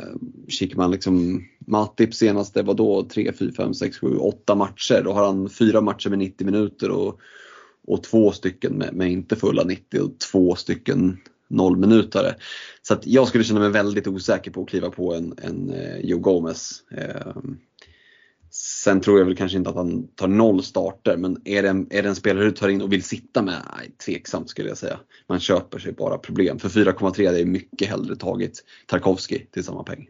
kikar man liksom Matip senaste, vad då, tre, fyra, fem, sex, sju, åtta matcher, då har han fyra matcher med nittio minuter och, och två stycken med, med inte fulla nittio och två stycken noll minutare. Så att jag skulle känna mig väldigt osäker på att kliva på en, en eh, Joe Gomez. eh, Sen tror jag väl kanske inte att han tar noll starter, men är det en, är det en spelare du tar in och vill sitta med? Nej, tveksamt skulle jag säga. Man köper sig bara problem. För fyra komma tre är mycket hellre tagit Tarkowski till samma peng.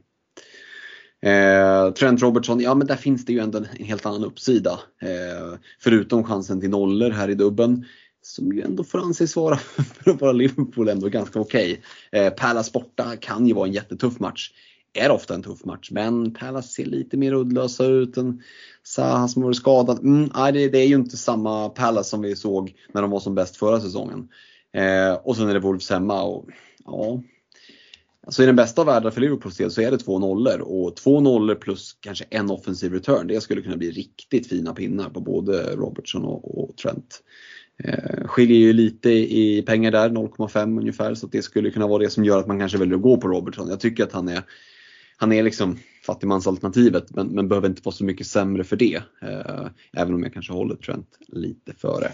Eh, Trent Robertson, ja men där finns det ju ändå en, en helt annan uppsida. Eh, förutom chansen till noller här i dubben, som ju ändå får anses vara för att vara Liverpool ändå ganska okej. Okay. Eh, Palace borta kan ju vara en jättetuff match. Är ofta en tuff match, men Palace ser lite mer uddlösa ut än Zaha som var skadad. Mm, nej, det, det är ju inte samma Palace som vi såg när de var som bäst förra säsongen. Eh, och sen är det Wolves hemma. Och, ja. Alltså, i den bästa av världen för Liverpools del så är det två nollor. Och två nollor plus kanske en offensiv return, det skulle kunna bli riktigt fina pinnar på både Robertson och, och Trent. Eh, skiljer ju lite i pengar där, noll komma fem ungefär. Så att det skulle kunna vara det som gör att man kanske väljer att gå på Robertson. Jag tycker att han är... Han är liksom fattigmansalternativet, men, men behöver inte vara så mycket sämre för det. Eh, även om jag kanske håller Trent lite före.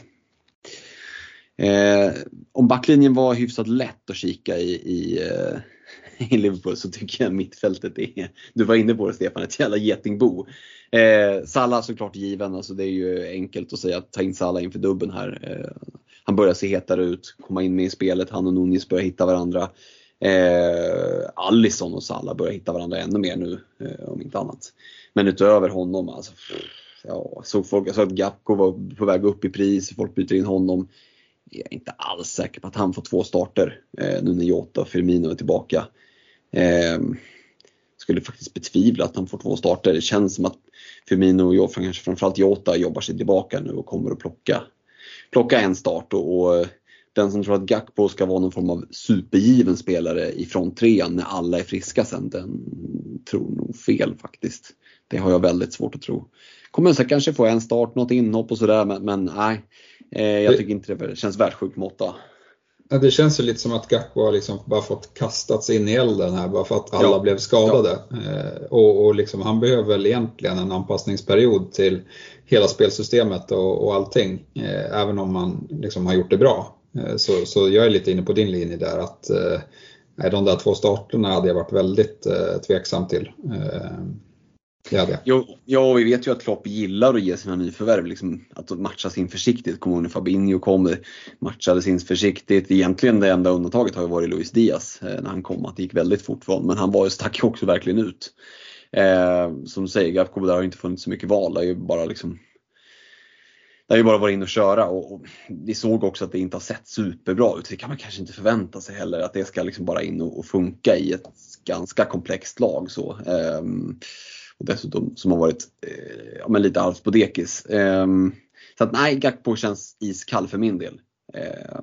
Eh, om backlinjen var hyfsat lätt att kika i, i, eh, i Liverpool, så tycker jag mittfältet är... Du var inne på det, Stefan, ett jävla getingbo. Eh, Salah såklart given, alltså det är ju enkelt att säga att ta in Salah inför dubben här. Eh, han börjar se hetare ut, komma in med i spelet, han och Núñez börjar hitta varandra. Eh, Alisson och Salah börjar hitta varandra ännu mer nu, eh, om inte annat. Men utöver honom, alltså, pff, ja, så folk, jag såg att Gakpo var på väg upp i pris, folk byter in honom. Jag är inte alls säker på att han får två starter eh, nu när Jota och Firmino är tillbaka. eh, Skulle faktiskt betvivla att han får två starter. Det känns som att Firmino och Jota, kanske framförallt Jota, jobbar sig tillbaka nu och kommer att plocka, plocka en start. Och, och den som tror att Gakpo ska vara någon form av supergiven spelare i front trean när alla är friska sen, den tror nog fel faktiskt. Det har jag väldigt svårt att tro. Kommer så kanske få en start, något inhopp och sådär, men, men nej, eh, jag tycker inte det, det känns världssjukt måtta. Det känns ju lite som att Gakpo har liksom bara fått kastats in i elden här, bara för att alla ja. blev skadade. Ja. Eh, och och liksom, han behöver väl egentligen en anpassningsperiod till hela spelsystemet och, och allting. Eh, även om man liksom har gjort det bra. Eh, så, så jag är lite inne på din linje där, att eh, de där två starterna hade jag varit väldigt eh, tveksam till. Eh, Ja, jo, ja, vi vet ju att Klopp gillar att ge sina nyförvärv liksom, att matcha sin försiktigt. Kommer hon när Fabinho kom, matchade sin försiktigt. Egentligen det enda undantaget har ju varit Luis Diaz när han kom, att det gick väldigt fort för honom. Men han var ju, stack ju också verkligen ut. eh, Som säger, Gakpo där har inte funnits så mycket val. Det är ju bara liksom, det har ju bara varit in och köra, och, och vi såg också att det inte har sett superbra ut. Det kan man kanske inte förvänta sig heller, att det ska liksom bara in och, och funka i ett ganska komplext lag så. Eh, Och dessutom som har varit eh, ja, men lite halvspodekis. Eh, så att nej, Gakpo känns iskall för min del. Eh,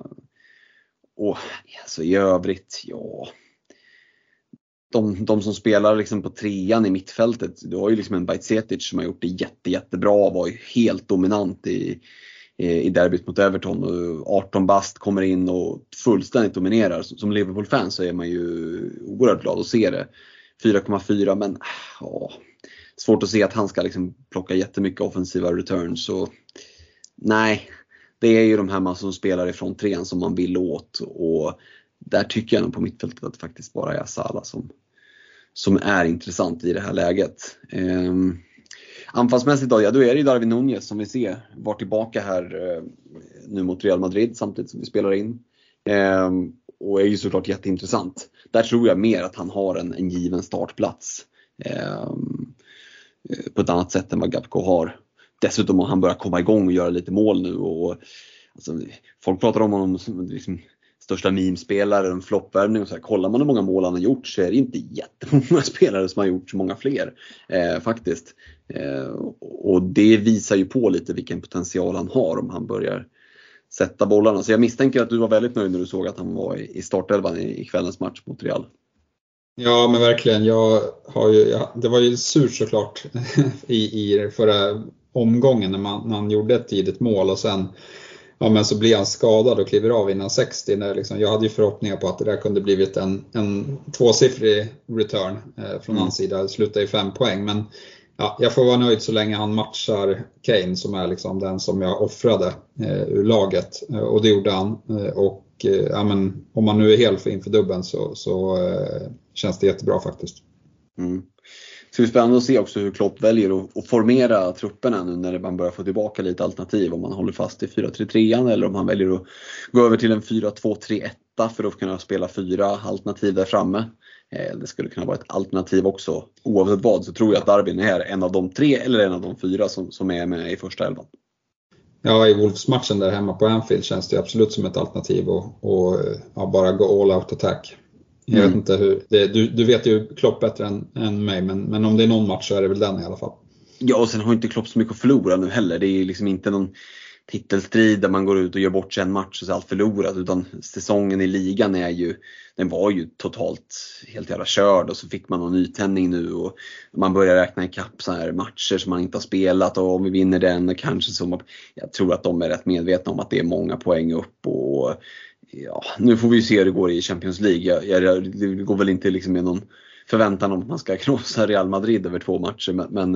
och alltså, i övrigt, ja. De, de som spelar liksom på trean i mittfältet. Du har ju liksom en Bajcetic som har gjort det jätte, jättebra. Var ju helt dominant i, i derbyt mot Everton. Och arton bast kommer in och fullständigt dominerar. Som Liverpool-fan så är man ju oerhört glad att se det. fyra komma fyra, men ja, svårt att se att han ska liksom plocka jättemycket offensiva returns. Så nej, det är ju de här man som spelar ifrån trean som man vill åt. Och där tycker jag nog på mittfältet att det faktiskt bara är Salah som, som är intressant i det här läget. Ehm, anfallsmässigt då, ja, då är det ju Darwin Núñez som vi ser var tillbaka här eh, nu mot Real Madrid samtidigt som vi spelar in. Ehm, och är ju såklart jätteintressant. Där tror jag mer att han har en, en given startplats eh, på ett annat sätt än vad Gakpo har. Dessutom har han börjat komma igång och göra lite mål nu, och alltså, folk pratar om honom som liksom största meme-spelare, en floppvärvning och så här. Kollar man hur många mål han har gjort så är det inte jättemånga spelare som har gjort så många fler eh, faktiskt. eh, Och det visar ju på lite vilken potential han har om han börjar sätta bollarna. Så jag misstänker att du var väldigt nöjd när du såg att han var i startelvan i kvällens match mot Real. Ja, men verkligen. Jag har ju, ja, det var ju surt såklart i, i förra omgången när man, när man gjorde ett tidigt mål och sen ja, men så blir han skadad och kliver av innan sextio. När liksom, jag hade ju förhoppningar på att det där kunde blivit en, en tvåsiffrig return eh, från mm. hans sida. Det slutade i fem poäng, men ja, jag får vara nöjd så länge han matchar Kane som är liksom den som jag offrade eh, ur laget. Eh, och det gjorde han. Eh, och eh, ja, men, om man nu är helt inför dubben så, så eh, känns det jättebra faktiskt. Mm. Så det är spännande att se också hur Klopp väljer att, att formera trupperna nu när man börjar få tillbaka lite alternativ. Om man håller fast i fyra tre tre eller om han väljer att gå över till en fyra två tre ett för att kunna spela fyra alternativ där framme. Det skulle kunna vara ett alternativ också. Oavsett vad så tror jag att Darwin är en av de tre eller en av de fyra som, som är med i första elvan. Ja, i Wolves-matchen där hemma på Anfield känns det absolut som ett alternativ. Och, och ja, bara gå all out attack. Jag mm. vet inte hur, det, du, du vet ju Klopp bättre än, än mig, men, men om det är någon match så är det väl den i alla fall. Ja, och sen har inte Klopp så mycket att förlora nu heller. Det är liksom inte någon titelstrid där man går ut och gör bort sig en match och så är allt förlorat, utan säsongen i ligan är ju, den var ju totalt helt jävla körd, och så fick man någon nytändning nu och man börjar räkna i kapp så här matcher som man inte har spelat, och om vi vinner den kanske, så jag tror att de är rätt medvetna om att det är många poäng upp. Och ja, nu får vi ju se hur det går i Champions League. jag, jag, Det går väl inte liksom med någon förväntan om att man ska krossa Real Madrid över två matcher, men, men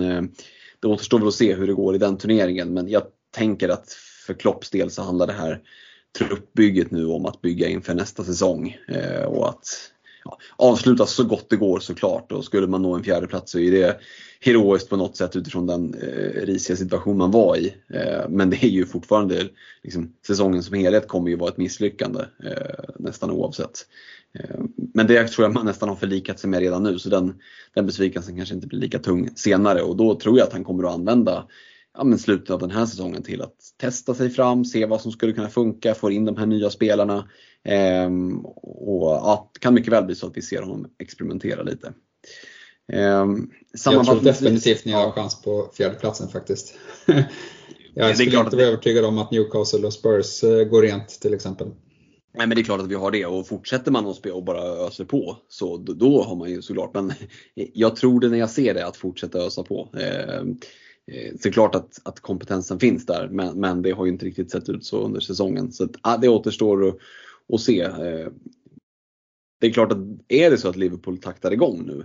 det återstår väl att se hur det går i den turneringen. Men jag tänker att för Klopps del så handlar det här truppbygget nu om att bygga inför nästa säsong. Eh, och att ja, avsluta så gott det går såklart. Och skulle man nå en fjärde plats så är det heroiskt på något sätt utifrån den eh, risiga situation man var i. Eh, men det är ju fortfarande, liksom, säsongen som helhet kommer ju vara ett misslyckande eh, nästan oavsett. Eh, men det tror jag man nästan har förlikat sig med redan nu. Så den, den besvikelsen kanske inte blir lika tung senare. Och då tror jag att han kommer att använda ja, men slutet av den här säsongen till att testa sig fram, se vad som skulle kunna funka, få in de här nya spelarna. Ehm, och ja, kan mycket väl bli så att vi ser honom experimentera lite. Ehm, jag tror definitivt ni har chans på fjärdeplatsen faktiskt. Jag skulle inte vara övertygad om att Newcastle och Spurs går rent till exempel. Nej, men det är klart att vi har det, och fortsätter man att spela och bara öser på, så då, då har man ju såklart. Men jag tror det när jag ser det, att fortsätta ösa på. Eh, så klart att, att kompetensen finns där, men, men det har ju inte riktigt sett ut så under säsongen. Så att, det återstår att, att se. Eh, det är klart att är det så att Liverpool taktar igång nu,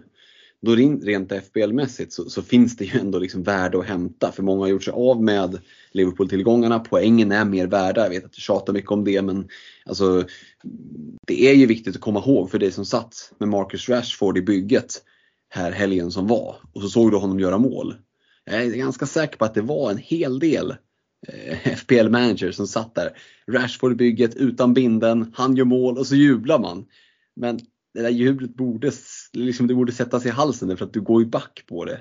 då rent F B L-mässigt så, så finns det ju ändå liksom värde att hämta. För många har gjort sig av med Liverpool-tillgångarna. Poängen är mer värda. Jag vet att du tjatar mycket om det, men alltså, det är ju viktigt att komma ihåg för dig som satt med Marcus Rashford i bygget här helgen som var, och så såg du honom göra mål. Jag är ganska säker på att det var en hel del F P L-manager som satt där. Rashford i bygget utan binden, han gör mål och så jublar man. Men det där jublet borde, liksom, det borde sättas i halsen, för att du går ju back på det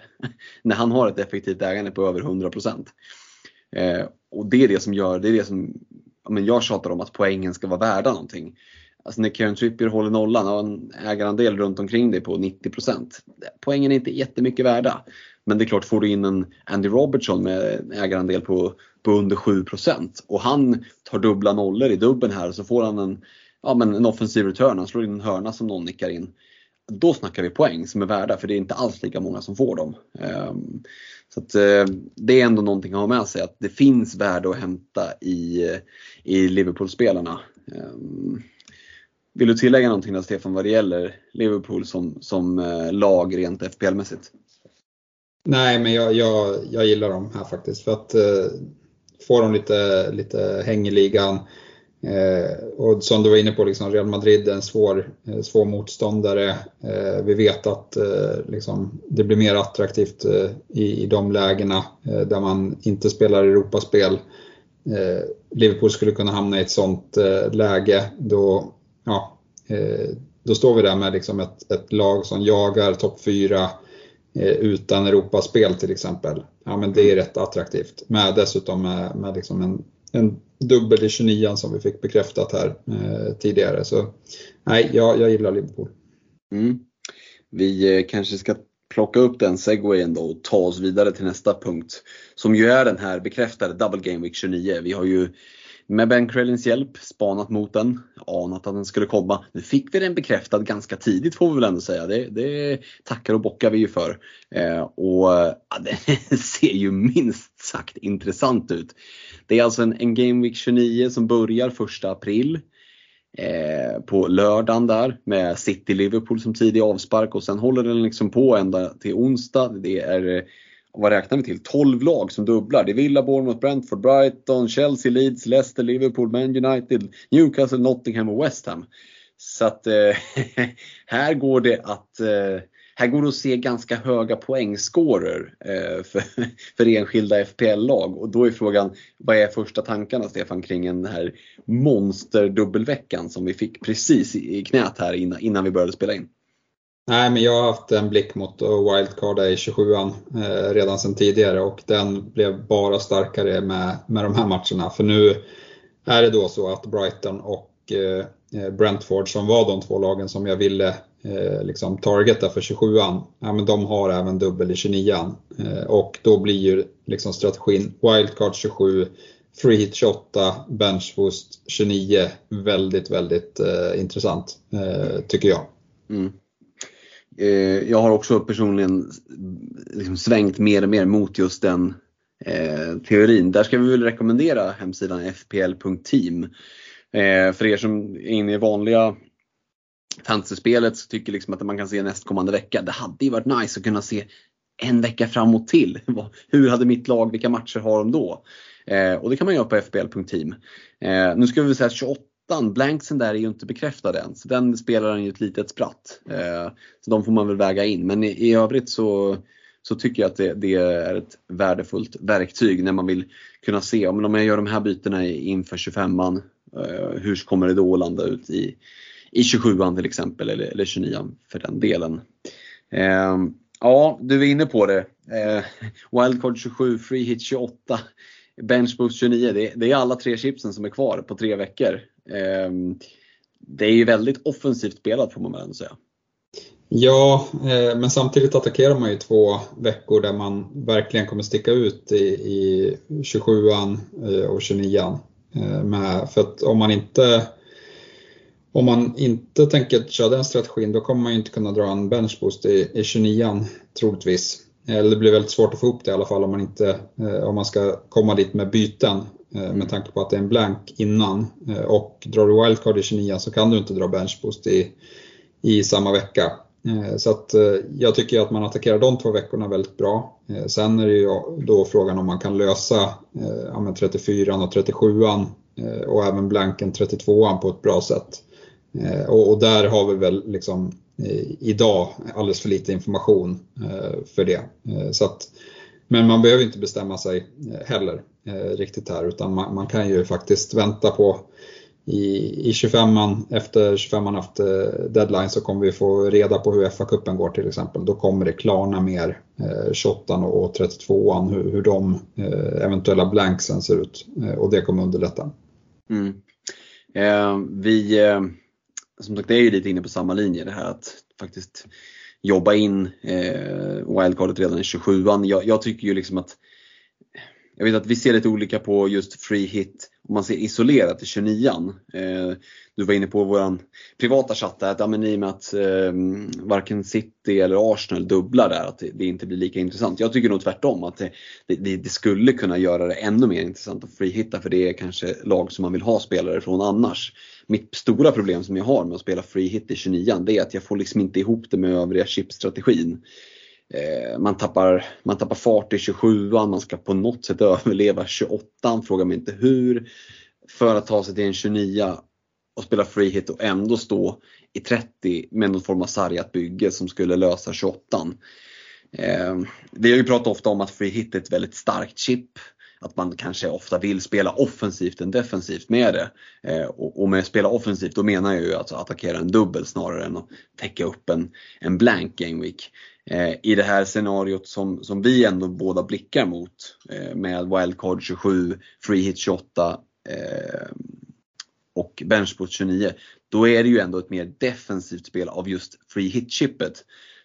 när han har ett effektivt ägande på över hundra procent. Eh, och det är det som gör, det är det som, ja, men jag tjatar om att poängen ska vara värda någonting. Alltså när Kieran Trippier håller nollan och har en ägarandel runt omkring det på nittio procent, poängen är inte jättemycket värda. Men det är klart, får du in en Andy Robertson med ägarandel på, på under sju procent, och han tar dubbla nollor i dubben här, och så får han en, ja, men en offensiv return, han slår in en hörna som någon nickar in. Då snackar vi poäng som är värda, för det är inte alls lika många som får dem. Så att det är ändå någonting att ha med sig, att det finns värde att hämta i, i Liverpool-spelarna. Vill du tillägga någonting där, Stefan, vad det gäller Liverpool som, som lag rent F P L-mässigt? Nej, men jag, jag, jag gillar dem här faktiskt, för att få dem lite, lite häng i ligan. Eh, och som du var inne på, liksom, Real Madrid är en svår, eh, svår motståndare. eh, Vi vet att eh, liksom, det blir mer attraktivt eh, i, i de lägena eh, där man inte spelar Europaspel. eh, Liverpool skulle kunna hamna i ett sånt eh, läge. Då, ja, eh, då står vi där med liksom, ett, ett lag som jagar topp fyra eh, utan Europaspel till exempel. Ja, men det är rätt attraktivt. Men dessutom med, med liksom en En dubbel i tjugonio som vi fick bekräftat här eh, tidigare. Så nej, jag, jag gillar Liverpool. Mm. Vi eh, kanske ska plocka upp den segwayen då och ta oss vidare till nästa punkt, som ju är den här bekräftade Double Game Week tjugonio. Vi har ju med Ben Crellins hjälp spanat mot den, anat att den skulle komma. Nu fick vi den bekräftad ganska tidigt, får vi väl ändå säga. Det, det tackar och bockar vi ju för. eh, Och ja, det ser ju minst sagt intressant ut. Det är alltså en, en Game Week tjugonio som börjar första april, eh, på lördagen där, med City Liverpool som tidig avspark. Och sen håller den liksom på ända till onsdag. Det är, vad räknar vi till? tolv lag som dubblar. Det är Villa, Bournemouth, Brentford, Brighton, Chelsea, Leeds, Leicester, Liverpool, Man United, Newcastle, Nottingham och West Ham. Så att eh, här går det att eh, här går det att se ganska höga poängskårer eh, för, för enskilda F P L-lag. Och då är frågan, vad är första tankarna, Stefan, kring den här monsterdubbelveckan som vi fick precis i, i knät här innan, innan vi började spela in? Nej, men jag har haft en blick mot wildcard i tjugosjuan eh, redan sedan tidigare, och den blev bara starkare med, med de här matcherna. För nu är det då så att Brighton och eh, Brentford, som var de två lagen som jag ville eh, liksom targeta för tjugosjuan, ja, men de har även dubbel i tjugonioan. Eh, och då blir ju liksom strategin wildcard tjugosju, free hit tjugoåtta, bench boost tjugonio väldigt, väldigt eh, intressant eh, tycker jag. Mm. Jag har också personligen liksom svängt mer och mer mot just den eh, teorin. Där ska vi väl rekommendera hemsidan f p l punkt team. eh, För er som är inne i vanliga fantasyspelet, så tycker liksom att man kan se nästkommande vecka. Det hade ju varit nice att kunna se en vecka framåt till. Hur hade mitt lag, vilka matcher har de då? eh, Och det kan man göra på f p l punkt team. eh, Nu ska vi säga tjugoåtta. Blanksen där är ju inte bekräftad än, så den spelar den ju ett litet spratt. Så de får man väl väga in. Men i övrigt så, så tycker jag att det, det är ett värdefullt verktyg när man vill kunna se, om jag gör de här bytena inför tjugofemman, hur kommer det då att landa ut i, i tjugosjuan till exempel, eller, eller tjugonioan för den delen. Ja, du är inne på det. Wildcard tjugosju, free hit tjugoåtta, benchboost tjugonio. Det, det är alla tre chipsen som är kvar på tre veckor. Det är ju väldigt offensivt spelat, får man väl säga. Ja, men samtidigt attackerar man ju två veckor där man verkligen kommer sticka ut i, i tjugosjuan och tjugonioan. Med, för att om man inte om man inte tänker köra den strategin, då kommer man ju inte kunna dra en benchboost i, i tjugonioan troligtvis. Eller det blir väldigt svårt att få upp det i alla fall om man, inte, om man ska komma dit med byten. Med tanke på att det är en blank innan. Och drar du wildcard i tjugonioan så kan du inte dra benchboost i, i samma vecka. Så att jag tycker att man attackerar de två veckorna väldigt bra. Sen är det ju då frågan om man kan lösa ja, men trettiofyran och trettiosjuan och även blanken trettiotvåan på ett bra sätt. Och, och där har vi väl liksom idag alldeles för lite information för det. Så att, men man behöver inte bestämma sig heller riktigt här, utan man, man kan ju faktiskt vänta på I, i tjugofemman, efter tjugofemman efter deadline så kommer vi få reda på hur F A-cupen går till exempel. Då kommer det klarna mer eh, tjugoåttan och trettiotvåan hur, hur de eh, eventuella blanksen ser ut. Eh, och det kommer underlätta. Mm. Eh, vi eh, som sagt är ju lite inne på samma linje det här att faktiskt jobba in eh, wildcardet redan i tjugosjuan. Jag, jag tycker ju liksom att Jag vet att vi ser lite olika på just free hit om man ser isolerat i tjugonioan. Eh, du var inne på våran privata chatt där att ja, men i och med att eh, varken City eller Arsenal dubblar där att det inte blir lika intressant. Jag tycker nog tvärtom att det, det, det skulle kunna göra det ännu mer intressant att free hitta, för det är kanske lag som man vill ha spelare från annars. Mitt stora problem som jag har med att spela free hit i tjugonioan, det är att jag får liksom inte ihop det med övriga chipstrategin. Man tappar, man tappar fart i tjugosjuan. Man ska på något sätt överleva tjugoåttan, frågar mig inte hur, för att ta sig till en tjugonio och spela free hit och ändå stå i trettio med någon form av sargat bygge som skulle lösa tjugoåttan. Vi har ju pratat ofta om att free hit är ett väldigt starkt chip, att man kanske ofta vill spela offensivt än defensivt med det. Eh, och, och med spela offensivt, då menar jag ju att attackera en dubbel snarare än att täcka upp en, en blank game week. Eh, I det här scenariot som, som vi ändå båda blickar mot, eh, med wildcard tjugosju, free hit tjugoåtta eh, och benchboost tjugonio, då är det ju ändå ett mer defensivt spel av just free hit-chippet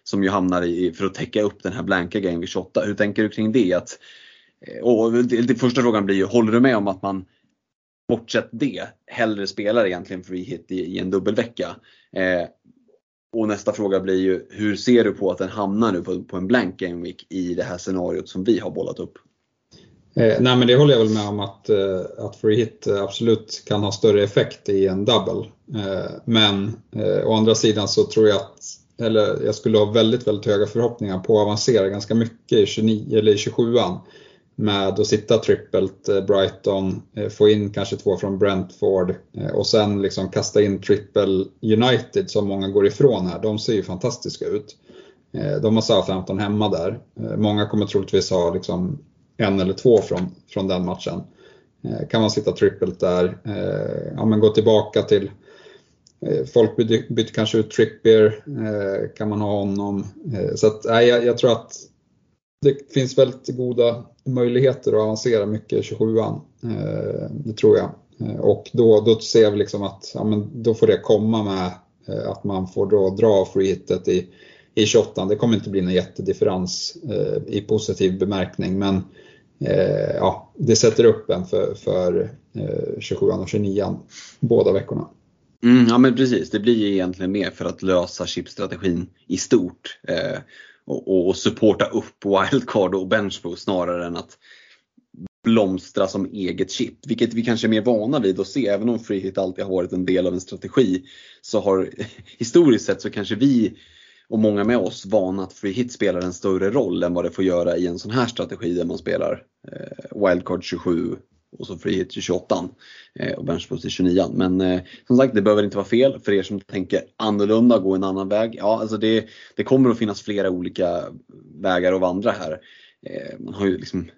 som ju hamnar i för att täcka upp den här blanka game week tjugoåtta. Hur tänker du kring det? Att Och den första frågan blir ju, håller du med om att man bortsett det hellre spelar egentligen free hit i, i en dubbelvecka? Eh, och nästa fråga blir ju, hur ser du på att den hamnar nu på, på en blank game week i det här scenariot som vi har bollat upp? Eh, nej men det håller jag väl med om att, eh, att free hit absolut kan ha större effekt i en double. Eh, men eh, å andra sidan så tror jag att eller jag skulle ha väldigt, väldigt höga förhoppningar på att avancera ganska mycket i tjugonio eller i tjugosjuan. Med att sitta trippelt Brighton, få in kanske två från Brentford och sen liksom kasta in triple United som många går ifrån här. De ser ju fantastiska ut. De har Southampton hemma där. Många kommer troligtvis ha liksom en eller två från, från den matchen. Kan man sitta trippelt där, ja, men gå tillbaka till... Folk byter, byter kanske ut Trippier, kan man ha honom. Så att, nej, jag, jag tror att det finns väldigt goda möjligheter att avancera mycket i tjugosjuan, det tror jag. Och då, då ser vi liksom att ja, men då får det komma med att man får då dra free hitet i, i tjugoåttan. Det kommer inte bli någon jättedifferens i positiv bemärkning, men ja, det sätter upp en för, för tjugosjuan och tjugonioan båda veckorna. Mm, ja men precis, det blir ju egentligen mer för att lösa chipstrategin i stort eh, och, och supporta upp wildcard och benchboost snarare än att blomstra som eget chip, vilket vi kanske är mer vana vid att se. Även om free hit alltid har varit en del av en strategi, så har historiskt sett så kanske vi och många med oss vana att free hit spelar en större roll än vad det får göra i en sån här strategi där man spelar eh, wildcard tjugosju och så free hit tjugoåttan och benchboost i tjugonioan. Men eh, som sagt, det behöver inte vara fel för er som tänker annorlunda, gå en annan väg. Ja, alltså det, det kommer att finnas flera olika vägar att vandra här. Eh, man har ju liksom,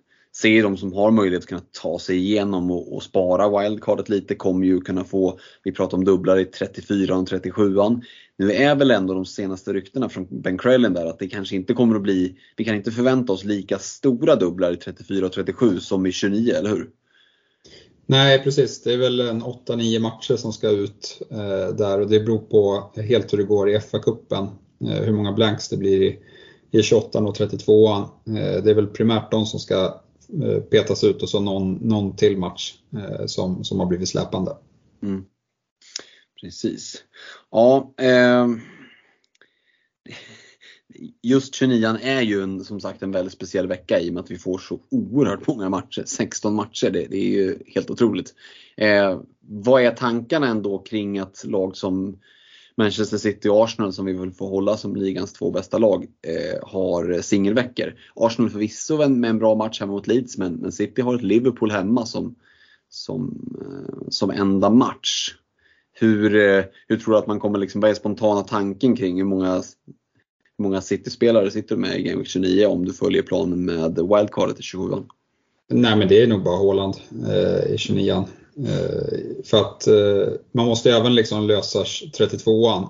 ser de som har möjlighet att kunna ta sig igenom och, och spara wildcardet lite, kommer ju kunna få, vi pratar om dubblar i trettiofyran och trettiosjuan. Nu är väl ändå de senaste ryktena från Ben Crellin där att det kanske inte kommer att bli, vi kan inte förvänta oss lika stora dubblar i trettiofyra och trettiosju som i tjugonio, eller hur? Nej precis, det är väl en åtta nio matcher som ska ut eh, där, och det beror på helt hur det går i F A-cupen, eh, hur många blanks det blir i, i tjugoåttan och trettiotvåan. Eh, det är väl primärt de som ska eh, petas ut, och så någon, någon till match eh, som, som har blivit släpande. Mm. Precis. Ja, eh, just tjugonioan är ju en, som sagt, en väldigt speciell vecka i och med att vi får så oerhört många matcher. sexton matcher, det, det är ju helt otroligt. Eh, vad är tankarna ändå kring att lag som Manchester City och Arsenal, som vi vill få hålla som ligans två bästa lag, eh, har singelveckor? Arsenal förvisso med en bra match hemma mot Leeds, men, men City har ett Liverpool hemma som, som, eh, som enda match. Hur, eh, hur tror du att man kommer liksom börja spontana tanken kring hur många, hur många City-spelare sitter med i Game Week tjugonio om du följer planen med wildcardet i tjugosju? Nej, men det är nog bara Håland eh, i tjugonioan. Eh, för att eh, man måste även liksom lösa trettiotvåan.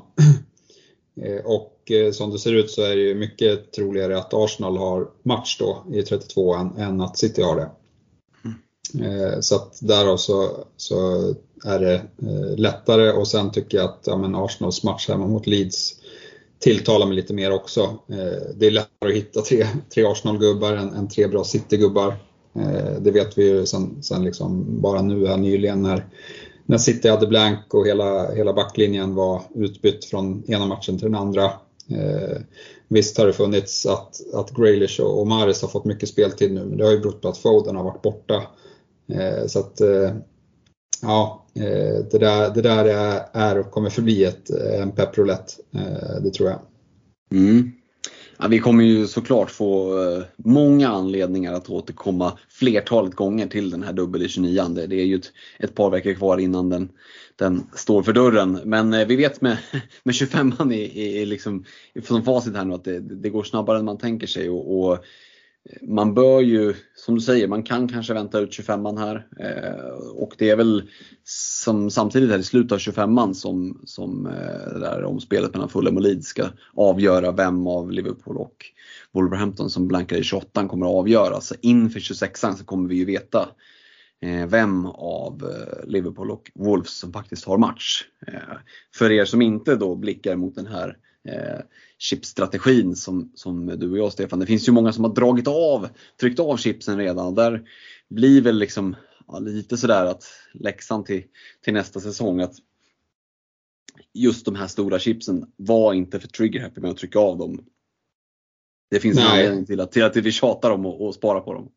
eh, och eh, som det ser ut så är det ju mycket troligare att Arsenal har match då i trettiotvåan än att City har det. Mm. Eh, så att därav så, så är det eh, lättare. Och sen tycker jag att ja, men Arsenals match hemma mot Leeds tilltalar mig lite mer också. Eh, det är lättare att hitta tre, tre Arsenal-gubbar än, än tre bra City-gubbar. Det vet vi ju sen, sen liksom bara nu här nyligen när, när City hade blank och hela, hela backlinjen var utbytt från ena matchen till den andra. Eh, visst har det funnits att, att Grealish och, och Mahrez har fått mycket speltid nu, men det har ju berott på att Foden har varit borta. Eh, så att eh, ja, eh, det, där, det där är, är och kommer förbli ett, en pepprolett, eh, det tror jag. Mm. Ja, vi kommer ju såklart få många anledningar att återkomma flertalet gånger till den här dubbel i tjugonioan. Det är ju ett, ett par veckor kvar innan den, den står för dörren. Men vi vet med, med tjugofemman i, i liksom, som facit här nu att det, det går snabbare än man tänker sig. Och, och man bör ju, som du säger, man kan kanske vänta ut tjugofemman här. Och det är väl som, samtidigt här i slutet av tjugofemman som, som det där omspelet mellan Fulham och Leeds ska avgöra vem av Liverpool och Wolverhampton som blankar i tjugoåttan kommer att avgöra. Så inför tjugosexan så kommer vi ju veta vem av Liverpool och Wolves som faktiskt har match. För er som inte då blickar mot den här chipsstrategin som, som du och jag, Stefan, det finns ju många som har dragit av tryckt av chipsen redan. Där blir väl liksom ja, lite sådär att läxan till, till nästa säsong att just de här stora chipsen var inte för trigger happy med att trycka av dem. Det finns en anledning till att, till att vi tjatar om och, och spara på dem.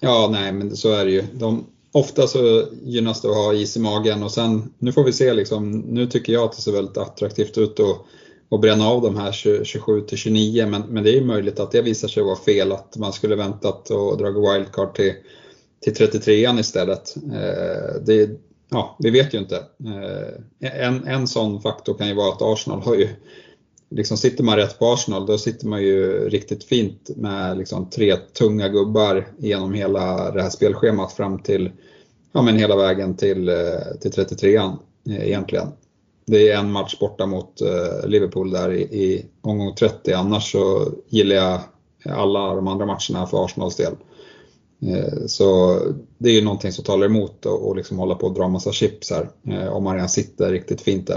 Ja, nej, men så är det ju. De, ofta så gynnas det att ha is i magen och sen, nu får vi se liksom, nu tycker jag att det ser väldigt attraktivt ut och och bränna av de här tjugosju till tjugonio. Men, men det är ju möjligt att det visar sig vara fel. Att man skulle väntat och dra wildcard till, till trettiotre istället. Eh, det, ja, vi vet ju inte. Eh, en, en sån faktor kan ju vara att Arsenal har ju... Liksom sitter man rätt på Arsenal, då sitter man ju riktigt fint med liksom tre tunga gubbar genom hela det här spelschemat fram till... Ja, men hela vägen till, till trettiotre egentligen. Det är en match borta mot Liverpool där i, i omgång trettio. Annars så gillar jag alla de andra matcherna för Arsenals del. Så det är ju någonting som talar emot och liksom hålla på att dra massa chips här. Om man redan sitter riktigt fint där.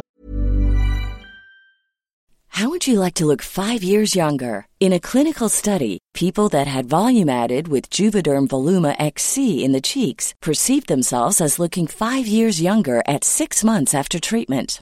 How would you like to look five years younger? In a clinical study, people that had volume added with Juvederm Voluma X C in the cheeks perceived themselves as looking five years younger at six months after treatment.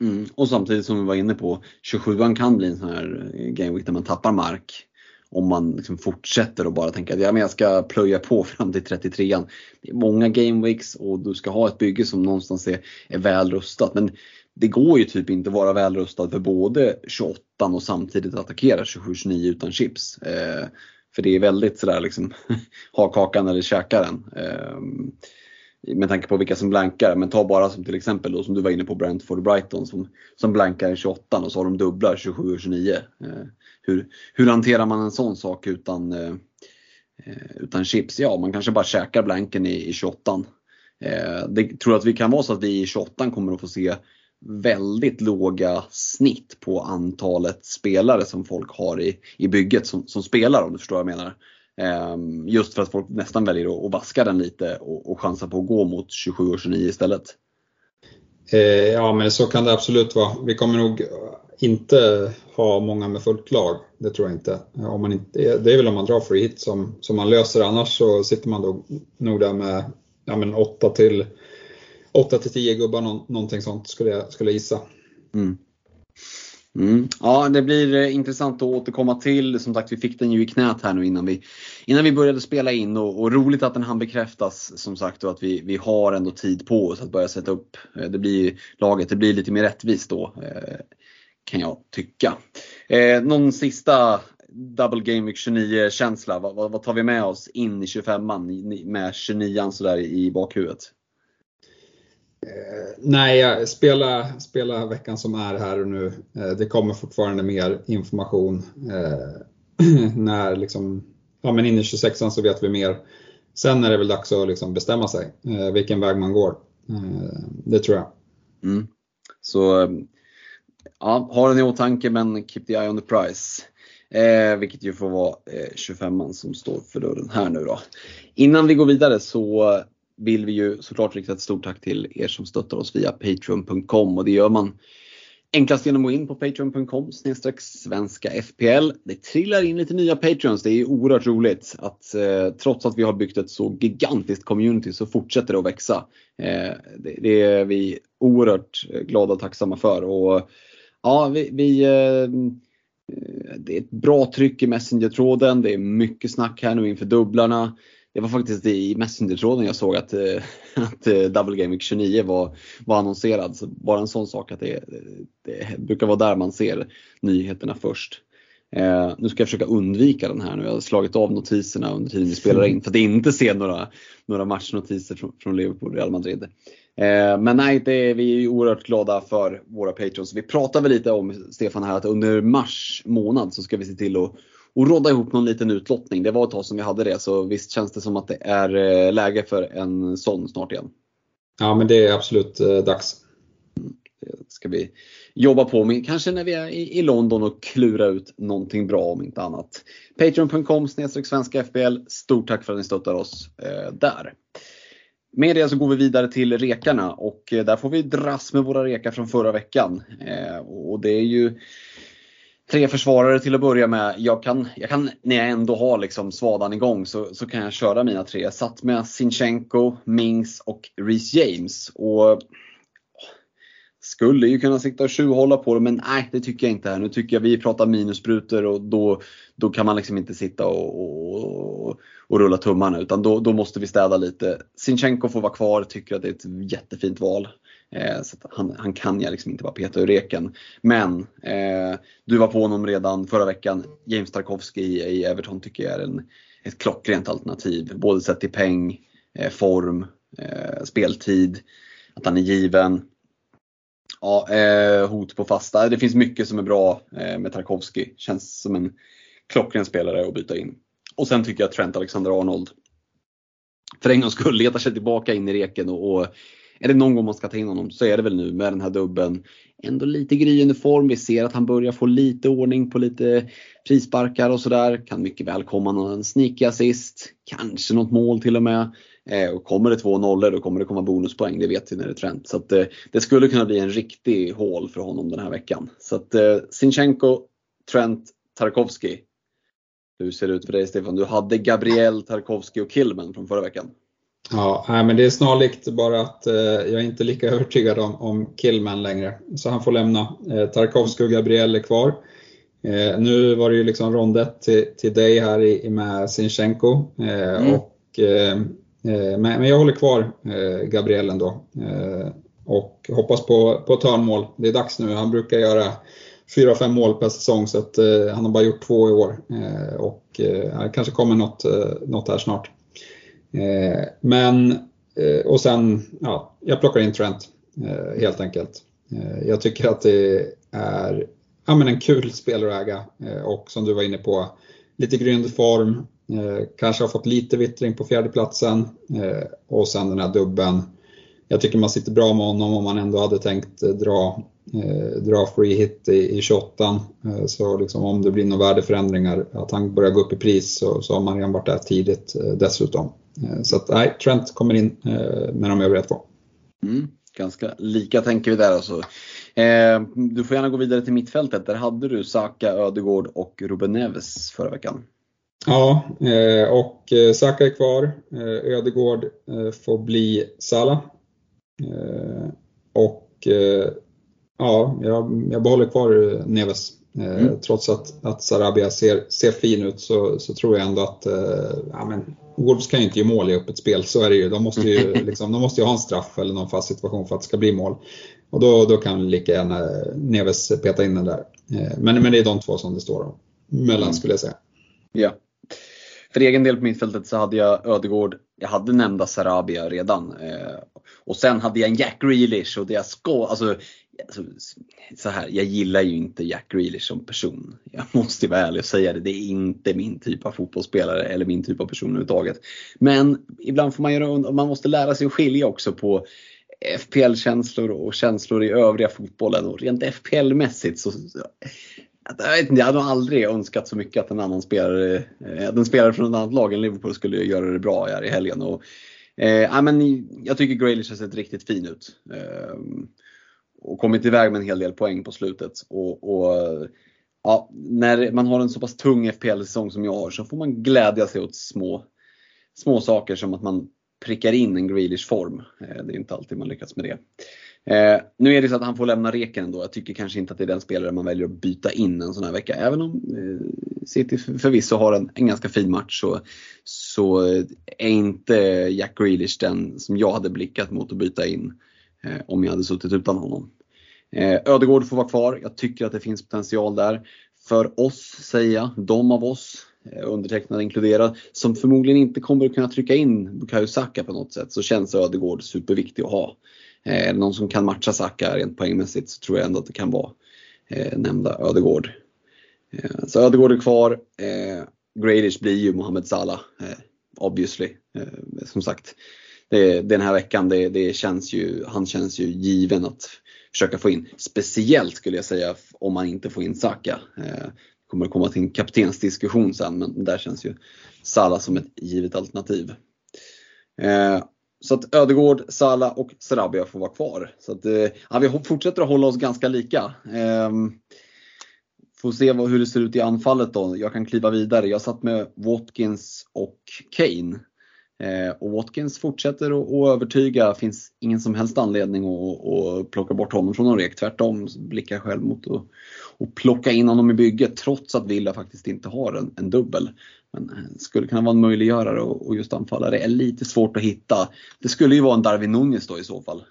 Mm. Och samtidigt som vi var inne på, tjugosjuan kan bli en sån här game week där man tappar mark. Om man liksom fortsätter och bara tänker att ja, men jag ska plöja på fram till trettiotrean. Det är många game weeks och du ska ha ett bygge som någonstans är, är väl rustat. Men det går ju typ inte att vara väl rustad för både tjugoåtta och samtidigt attackera tjugosju tjugonio utan chips. Eh, för det är väldigt sådär liksom ha kakan eller käka den. Eh, med tanke på vilka som blankar. Men ta bara som till exempel då, som du var inne på, Brentford och Brighton som, som blankar i tjugoåtta och så har de dubblar tjugosju och tjugonio. eh, hur, hur hanterar man en sån sak utan, eh, utan chips? Ja, man kanske bara käkar blanken i, i tjugoåtta. eh, Det tror jag att vi kan vara så att vi i tjugoåtta kommer att få se väldigt låga snitt på antalet spelare som folk har i, i bygget som, som spelar, om du förstår vad jag menar. Just för att folk nästan väljer att vaska den lite och, och chansa på att gå mot tjugosju och tjugonio istället. eh, Ja, men så kan det absolut vara. Vi kommer nog inte ha många med fullt lag. Det tror jag inte, om man inte. Det är väl om man drar free hit som, som man löser. Annars så sitter man då nog där med ja, men åtta till åtta till tio gubbar, nå, någonting sånt skulle jag skulle gissa. Mm. Mm. Ja, det blir intressant att återkomma till. Som sagt, vi fick den ju i knät här nu innan vi, innan vi började spela in, och, och roligt att den hann bekräftas, som sagt, och att vi, vi har ändå tid på oss att börja sätta upp det blir, laget, det blir lite mer rättvist då, kan jag tycka. eh, Någon sista Double Game Week tjugonio-känsla, vad, vad tar vi med oss in i tjugofemman med tjugonioan sådär i bakhuvudet? Nej, spela, spela veckan som är här och nu. Det kommer fortfarande mer information. När liksom, ja men in i tjugosexan så vet vi mer. Sen är det väl dags att liksom bestämma sig vilken väg man går. Det tror jag. Mm. Så ja, ha den i åtanke, men keep the eye on the prize. Eh, vilket ju får vara eh, tjugofemman som står för dörren här nu då. Innan vi går vidare så vill vi ju såklart rikta ett stort tack till er som stöttar oss via patreon punkt com, och det gör man enklast genom att gå in på patreon punkt com snedstreck svenska F P L. Det trillar in lite nya Patreons, det är ju oerhört roligt att eh, trots att vi har byggt ett så gigantiskt community så fortsätter det att växa. eh, det, det är vi oerhört glada och tacksamma för, och ja, vi, vi eh, det är ett bra tryck i Messenger-tråden, det är mycket snack här nu inför dubblarna. Det var faktiskt i Messenger-tråden jag såg att, att Double Game Week tjugonio var, var annonserad. Så bara en sån sak att det, det brukar vara där man ser nyheterna först. Eh, nu ska jag försöka undvika den här nu. Jag har slagit av notiserna under tiden vi spelar in för att inte se några, några matchnotiser från, från Liverpool och Real Madrid. Eh, men nej, det är, vi är ju oerhört glada för våra patrons. Vi pratar väl lite om, Stefan, här att under mars månad så ska vi se till att och råda ihop någon liten utlottning. Det var ett tag som vi hade det. Så visst känns det som att det är läge för en sån snart igen. Ja, men det är absolut dags. Det ska vi jobba på med. Kanske när vi är i London och klura ut någonting bra om inte annat. Patreon punkt com snedstreck svenska F B L. Stort tack för att ni stöttar oss där. Med det så går vi vidare till rekarna. Och där får vi dras med våra rekar från förra veckan. Och det är ju tre försvarare till att börja med. Jag kan, jag kan när jag ändå har liksom svadan igång så, så kan jag köra mina tre. Jag satt med Zinchenko, Mings och Reece James. Och skulle ju kunna sikta och tjuvhålla på det, men nej, det tycker jag inte här. Nu tycker jag vi pratar minusbrutor, och då, då kan man liksom inte sitta och, och, och rulla tummarna, utan då, då måste vi städa lite. Zinchenko får vara kvar, tycker att det är ett jättefint val. Eh, så att han, han kan jag liksom inte bara peta ur reken. Men eh, du var på honom redan förra veckan. James Tarkowski i, i Everton tycker jag är en, ett klockrent alternativ. Både sett till peng, eh, form, eh, speltid, att han är given. Ja, eh, hot på fasta. Det finns mycket som är bra eh, med Tarkowski. Känns som en klockren spelare att byta in. Och sen tycker jag Trent Alexander-Arnold för en gång skulle leta sig tillbaka in i reken, och, och är det någon gång man ska ta in honom så är det väl nu med den här dubben. Ändå lite gryende form. Vi ser att han börjar få lite ordning på lite frisparkar och sådär. Kan mycket väl komma någon sneaky assist. Kanske något mål till och med. eh, och kommer det två noll då kommer det komma bonuspoäng, det vet vi när det är Trent. Så att, eh, det skulle kunna bli en riktig hål för honom den här veckan. Så att eh, Zinchenko, Trent, Tarkowski. Hur ser det ut för dig, Stefan? Du hade Gabriel, Tarkowski och Kilman från förra veckan. Ja, men det är snarlikt, bara att eh, jag är inte lika övertygad om, om Kilman längre. Så han får lämna. eh, Tarkowski och Gabriel är kvar. eh, Nu var det ju liksom rondet till, till dig här i, med Zinchenko. eh, mm. och, eh, men, men jag håller kvar eh, Gabriel ändå. eh, Och hoppas på, på törnmål. Det är dags nu, han brukar göra fyra fem mål per säsong. Så att, eh, han har bara gjort två i år. eh, Och eh, kanske kommer något, eh, något här snart. Eh, men, eh, och sen, ja, jag plockar in Trent eh, helt enkelt. Eh, jag tycker att det är ja, men en kul spelare att äga, eh, och som du var inne på, lite grynd form, eh, kanske har fått lite vittring på fjärdeplatsen, eh, och sen den här dubben. Jag tycker man sitter bra med honom om man ändå hade tänkt eh, dra, eh, dra free hit i, i tjugoåtta. Eh, så liksom, om det blir några värdeförändringar, att han börjar gå upp i pris, så, så har man redan varit där tidigt eh, dessutom. Så att, nej, Trent kommer in eh, med de övriga två. Mm, ganska lika tänker vi där alltså. eh, Du får gärna gå vidare till mittfältet. Där hade du Saka, Ödegård och Ruben Neves förra veckan. Ja, eh, och Saka är kvar. eh, Ödegård eh, får bli Salah. eh, Och eh, ja, jag, jag behåller kvar Neves. eh, mm. Trots att, att Sarabia ser, ser fin ut, så, så tror jag ändå att eh, ja, men Wolves kan ju inte ge mål i öppet spel, så är det ju. De måste ju, liksom, de måste ju ha en straff eller någon fast situation för att det ska bli mål. Och då, då kan lika gärna Neves peta in den där. Men, men det är de två som det står om mellan, skulle jag säga. Ja. För egen del på mittfältet så hade jag Ödegård. Jag hade nämnda Sarabia redan. Och sen hade jag en Jack Grealish. Och det jag ska... Alltså, så här, jag gillar ju inte Jack Grealish som person. Jag måste vara ärlig och säga det. Det är inte min typ av fotbollsspelare eller min typ av person överhuvudtaget. Men ibland får man göra, man måste lära sig att skilja också på F P L-känslor och känslor i övriga fotbollen. Och rent F P L-mässigt så... Jag vet inte, jag hade nog aldrig önskat så mycket att en annan spelare, den spelare från ett annat lag än Liverpool skulle göra det bra här i helgen. Och, eh, men jag tycker Grealish har sett riktigt fin ut. Eh, och kommit iväg med en hel del poäng på slutet. Och, och ja, när man har en så pass tung F P L-säsong som jag har, så får man glädja sig åt små, små saker, som att man prickar in en Grealish-form. Eh, det är inte alltid man lyckas med det. Eh, nu är det så att han får lämna reken ändå. Jag tycker kanske inte att det är den spelare man väljer att byta in en sån här vecka. Även om eh, City förvisso har en, en ganska fin match, så, så är inte Jack Grealish den som jag hade blickat mot att byta in eh, om jag hade suttit utan honom. eh, Ödegård får vara kvar. Jag tycker att det finns potential där. För oss, säger jag, de av oss, eh, undertecknade inkluderad, som förmodligen inte kommer att kunna trycka in Bukayo Saka på något sätt, så känns Ödegård superviktig att ha. Eh, någon som kan matcha Saka rent poängmässigt, så tror jag ändå att det kan vara eh, nämnda Ödegård. Eh, så Ödegård är kvar. eh, Grealish blir ju Mohamed Salah, eh, obviously. eh, Som sagt, det, den här veckan det, det känns ju, han känns ju given att försöka få in. Speciellt skulle jag säga om man inte får in Saka. eh, Kommer att komma till en kaptensdiskussion sen, men där känns ju Salah som ett givet alternativ. eh, Så att Ödegård, Salah och Sarabia får vara kvar. Så att, ja, vi fortsätter att hålla oss ganska lika. Ehm, får se vad, hur det ser ut i anfallet då. Jag kan kliva vidare. Jag satt med Watkins och Kane. Ehm, och Watkins fortsätter att, att övertyga. Finns ingen som helst anledning att, att plocka bort honom från någon rek. Tvärtom, blickar själv mot och, och plocka in honom i bygget. Trots att Villa faktiskt inte har en, en dubbel. Men skulle kunna vara en möjliggörare och just anfallare är lite svårt att hitta. Det skulle ju vara en Darwin Núñez då i så fall,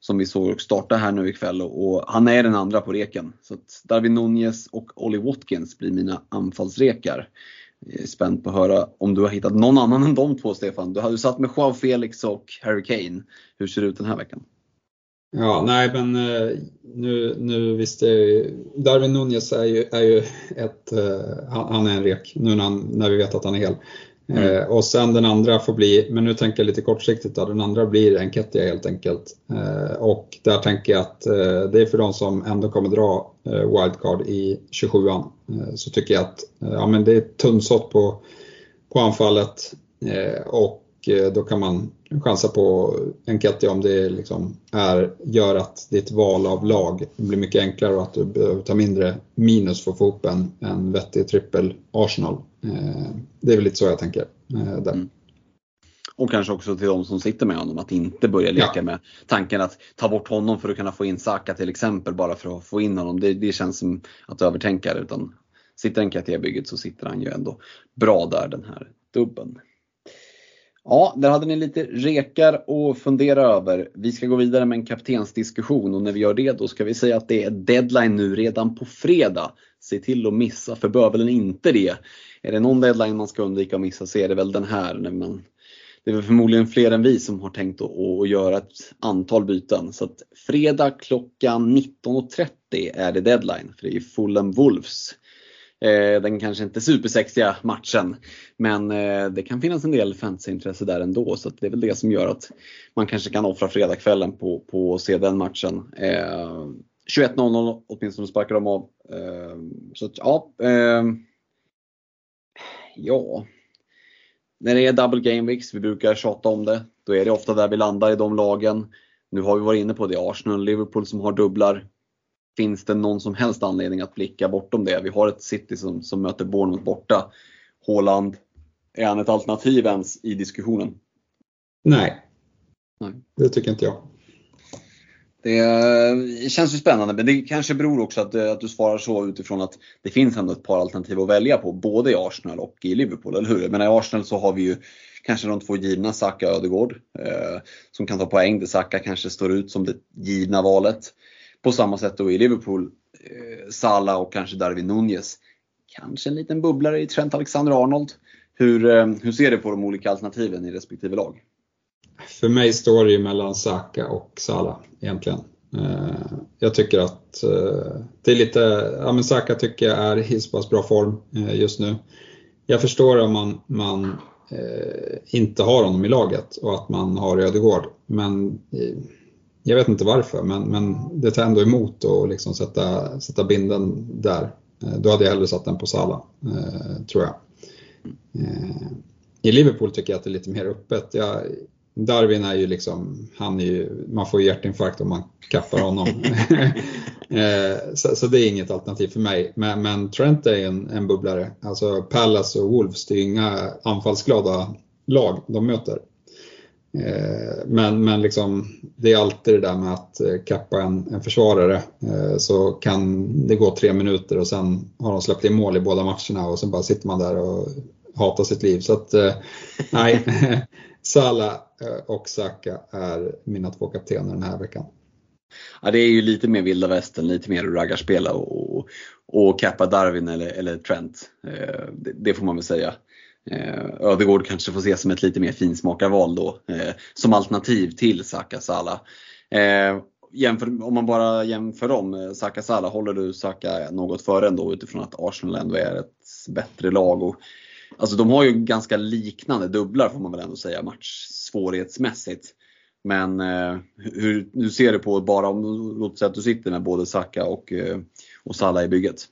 som vi såg starta här nu ikväll, och han är den andra på reken. Så att Darwin Núñez och Ollie Watkins blir mina anfallsrekar. Jag är spänd på att höra om du har hittat någon annan än de två, Stefan. Du har ju satt med Joao Felix och Harry Kane. Hur ser det ut den här veckan? Ja, nej, men nu, nu visst är ju, Darwin Núñez är ju, är ju ett, han är en rek nu när, han, när vi vet att han är hel. Mm. Eh, och sen den andra får bli, men nu tänker jag lite kortsiktigt då, den andra blir en Kettia helt enkelt. Eh, och där tänker jag att eh, det är för de som ändå kommer dra eh, wildcard i tjugosjuan. Eh, så tycker jag att eh, ja, men det är tunnsått på, på anfallet. Eh, och då kan man chansa på en Nketiah om det liksom är, gör att ditt val av lag blir mycket enklare och att du behöver ta mindre minus för att få ihop en, en vettig trippel Arsenal. Det är väl lite så jag tänker där. Mm. Och kanske också till de som sitter med honom att inte börja leka ja. med tanken att ta bort honom för att kunna få in Saka till exempel, bara för att få in honom. Det, det känns som att övertänka det, utan sitter Nketiah-bygget så sitter han ju ändå bra där, den här dubben. Ja, där hade ni lite rekar att fundera över. Vi ska gå vidare med en kaptensdiskussion, och när vi gör det då ska vi säga att det är deadline nu redan på fredag. Se till att missa, för bövelen inte det. Är det någon deadline man ska undvika att missa så är det väl den här. När man, det är väl förmodligen fler än vi som har tänkt att, att göra ett antal byten. Så att fredag klockan nitton och trettio är det deadline, för det är Fulham Wolves. Den kanske inte supersexiga matchen, men det kan finnas en del fantasyintresse där ändå. Så det är väl det som gör att man kanske kan offra fredagskvällen på, på att se den matchen. eh, tjugoett noll noll åtminstone sparkar de av. eh, Så att, ja eh, Ja när det är double game weeks, vi brukar tjata om det, då är det ofta där vi landar i de lagen. Nu har vi varit inne på det, Arsenal och Liverpool som har dubblar. Finns det någon som helst anledning att blicka bortom det? Vi har ett City som, som möter Bournemouth borta. Håland, är han ett alternativ ens i diskussionen? Nej. Nej, det tycker inte jag. Det känns ju spännande, men det kanske beror också att, att du svarar så utifrån att det finns ändå ett par alternativ att välja på, både i Arsenal och i Liverpool, eller hur? Men i Arsenal så har vi ju kanske de två givna, Saka och Ödegård, eh, som kan ta poäng. Det Saka kanske står ut som det givna valet. På samma sätt då i Liverpool, eh, Salah och kanske Darwin Núñez. Kanske en liten bubblare i Trent Alexander-Arnold. Hur, eh, hur ser du på de olika alternativen i respektive lag? För mig står det ju mellan Saka och Salah egentligen. Eh, jag tycker att eh, det är lite, ja, men Saka tycker jag är i så pass bra form eh, just nu. Jag förstår om man, man eh, inte har honom i laget och att man har Ödegård, men eh, jag vet inte varför, men, men det tar ändå emot att liksom sätta, sätta binden där. Då hade jag hellre satt den på Salah, eh, tror jag. Eh, I Liverpool tycker jag att det är lite mer öppet. Jag, Darwin är ju liksom, han är ju, man får ju hjärtinfarkt om man kappar honom. eh, så, så det är inget alternativ för mig. Men, men Trent är en, en bubblare. Alltså Palace och Wolves, det är inga anfallsglada lag de möter. Men, men liksom, det är alltid det där med att kappa en, en försvarare, så kan det gå tre minuter och sen har de släppt in mål i båda matcherna och sen bara sitter man där och hatar sitt liv. Så att nej, Salah och Saka är mina två kaptener den här veckan. Ja, det är ju lite mer vilda västen, lite mer raggarspela och, och, och kappa Darwin eller, eller Trent. Det, det får man väl säga. Ödegård kanske får ses som ett lite mer finsmakarval då, eh, som alternativ till Saka Salah. eh, jämför, Om man bara jämför dem, Saka Salah, håller du Saka något före ändå, utifrån att Arsenal ändå är ett bättre lag och, alltså de har ju ganska liknande dubblar får man väl ändå säga, matchsvårighetsmässigt. Men eh, hur, hur ser du på, bara om låt säga att du sitter med både Saka och, och Salah i bygget?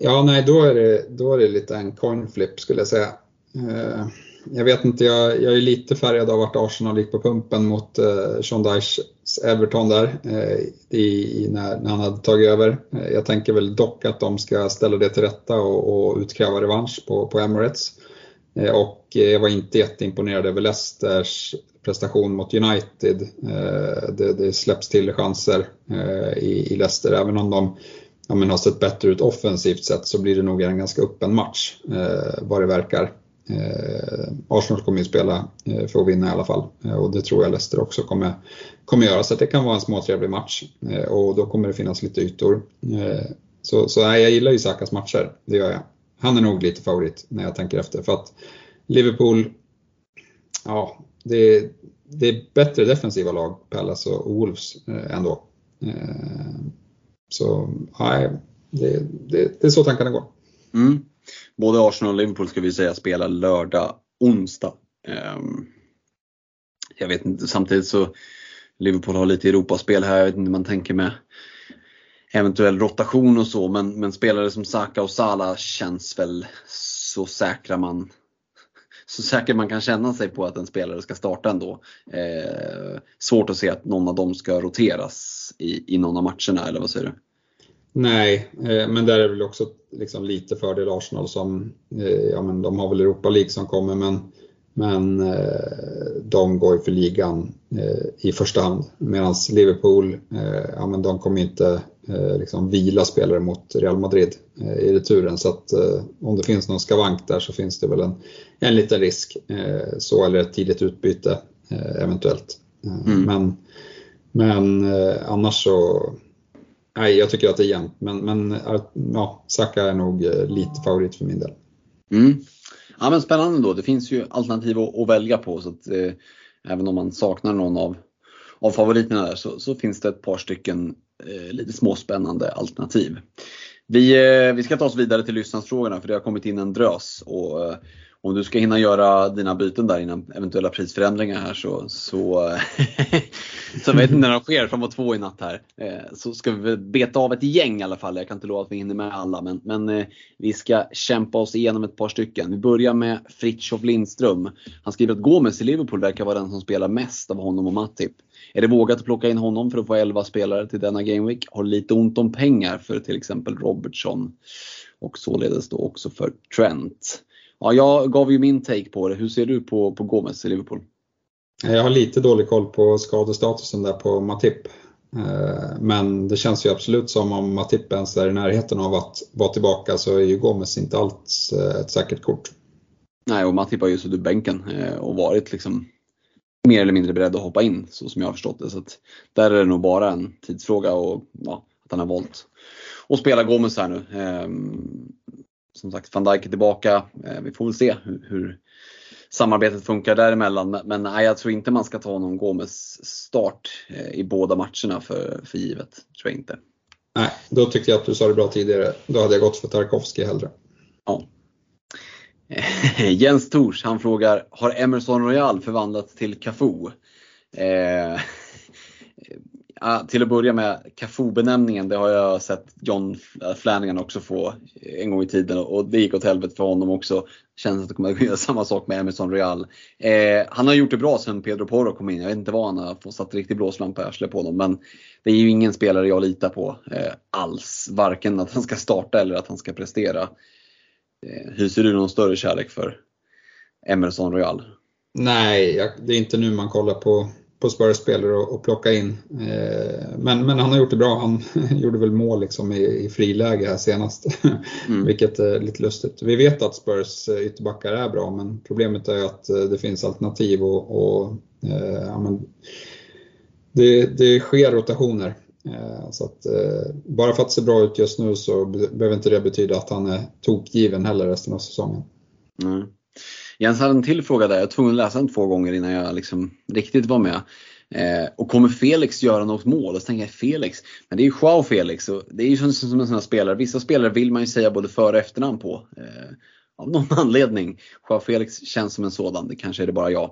Ja, nej, då är det, då är det lite en coin flip skulle jag säga. Eh, jag vet inte, jag, jag är lite färgad av vart Arsenal gick på pumpen mot eh, Sean Dyches Everton där eh, i, i när, när han hade tagit över. Eh, jag tänker väl dock att de ska ställa det till rätta och, och utkräva revansch på, på Emirates. Eh, och jag var inte jätteimponerad över Leicesters prestation mot United. Eh, det, det släpps till chanser eh, i, i Leicester, även om de Ja, men har sett bättre ut offensivt sett, så blir det nog en ganska öppen match eh, vad det verkar. Eh, Arsenal kommer ju spela eh, för att vinna i alla fall, eh, och det tror jag Leicester också kommer, kommer göra, så att det kan vara en småtrevlig match eh, och då kommer det finnas lite ytor. Eh, så så nej, jag gillar ju Sakas matcher, det gör jag. Han är nog lite favorit när jag tänker efter, för att Liverpool, ja, det, det är bättre defensiva lag, Palace och Wolves eh, ändå. Eh, Så nej, det, det, det är så tankarna går. Mm. Både Arsenal och Liverpool ska vi säga spelar lördag, onsdag. Um, jag vet inte, samtidigt så Liverpool har lite Europaspel här. Jag vet inte hur man tänker med eventuell rotation och så. Men, men spelare som Saka och Salah känns väl så säkra man så säkert man kan känna sig på att en spelare ska starta ändå. Eh, svårt att se att någon av dem ska roteras i, i någon av matcherna, eller vad säger du? Nej, eh, men där är väl också liksom lite fördel Arsenal som, eh, ja men de har väl Europa League som kommer, men, men eh, de går ju för ligan eh, i första hand. Medan Liverpool, eh, ja men de kommer inte eh, liksom vila spelare mot Real Madrid eh, i returen. Så att eh, om det finns någon skavank där så finns det väl en, en liten risk, eh, så eller ett tidigt utbyte eh, eventuellt. Eh, mm. Men, men eh, annars så... Nej, jag tycker att det är jämnt, men, men ja, Saka är nog lite favorit för min del. Mm. Ja, men spännande då. Det finns ju alternativ att, att välja på, så att eh, även om man saknar någon av, av favoriterna där, så, så finns det ett par stycken eh, lite småspännande alternativ. Vi, eh, vi ska ta oss vidare till lyssnarsfrågorna, för det har kommit in en drös, och eh, om du ska hinna göra dina byten där innan eventuella prisförändringar här, så, så, så vet inte när de sker framåt två i natt här. Så ska vi beta av ett gäng i alla fall. Jag kan inte lova att vi hinner med alla, men, men vi ska kämpa oss igenom ett par stycken. Vi börjar med Fritjof Lindström. Han skriver att Gomez i Liverpool verkar vara den som spelar mest av honom och Matip. Är det vågat att plocka in honom för att få elva spelare till denna Game Week? Har lite ont om pengar för till exempel Robertson och således då också för Trent. Ja, jag gav ju min take på det. Hur ser du på, på Gomez i Liverpool? Jag har lite dålig koll på skadestatusen där på Matip. Men det känns ju absolut som om Matip ens är i närheten av att vara tillbaka, så är ju Gomez inte alls ett säkert kort. Nej, och Matip har ju suttit i bänken och varit liksom mer eller mindre beredd att hoppa in, så som jag har förstått det. Så att där är det nog bara en tidsfråga, och ja, att han har valt att spela Gomez här nu. Som sagt, Van Dijk är tillbaka. Vi får väl se hur, hur samarbetet funkar däremellan. Men nej, jag tror inte man ska ta någon Gomez start i båda matcherna för, för givet. Tror jag inte. Nej, då tyckte jag att du sa det bra tidigare. Då hade jag gått för Tarkowski hellre. Ja. Jens Tors, han frågar: har Emerson Royal förvandlats till Cafu? Eh... Ja, till att börja med Cafu-benämningen, det har jag sett John Flanagan också få en gång i tiden, och det gick åt helvete för honom också. Känns att det kommer att göra samma sak med Emerson Royal. eh, Han har gjort det bra sen Pedro Porro kom in. Jag vet inte vad han har fått satt riktigt blåslampa i arslet på honom, men det är ju ingen spelare jag litar på eh, alls, varken att han ska starta eller att han ska prestera. eh, Hyser du någon större kärlek för Emerson Royal? Nej, jag, det är inte nu man kollar på på Spurs-spelare och, och plocka in. Eh, men, men han har gjort det bra. Han gjorde väl mål liksom i, i friläge här senast. Mm. Vilket är lite lustigt. Vi vet att Spurs ytterbackar är bra, men problemet är att det finns alternativ och, och eh, ja, men det, det sker rotationer. Eh, så att, eh, bara för att se bra ut just nu så behöver inte det betyda att han är tokgiven heller resten av säsongen. Mm. Jens hade en till fråga där. Jag var tvungen att läsa den två gånger innan jag liksom riktigt var med. eh, Och kommer Felix göra något mål? Och så tänker jag Felix, men det är ju Joao Felix, och det är ju som, som en sån här spelare. Vissa spelare vill man ju säga både för- och efternamn på, eh, av någon anledning. Joao Felix känns som en sådan. Det kanske är det bara jag.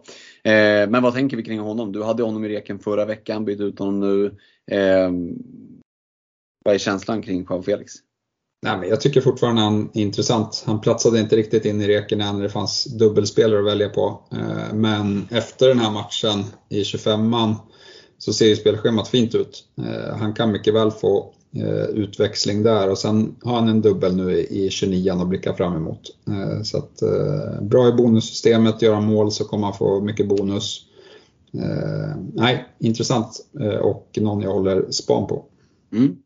eh, Men vad tänker vi kring honom? Du hade honom i reken förra veckan, bytt ut honom nu. eh, Vad är känslan kring Joao Felix? Nej, men jag tycker fortfarande han är intressant. Han platsade inte riktigt in i reken när det fanns dubbelspelare att välja på. Men efter den här matchen i tjugofemman så ser ju spelschemat fint ut. Han kan mycket väl få utväxling där. Och sen har han en dubbel nu i tjugonioan att blicka fram emot. Så att, bra i bonussystemet. Gör han mål så kommer han få mycket bonus. Nej, intressant. Och någon jag håller span på. Mm.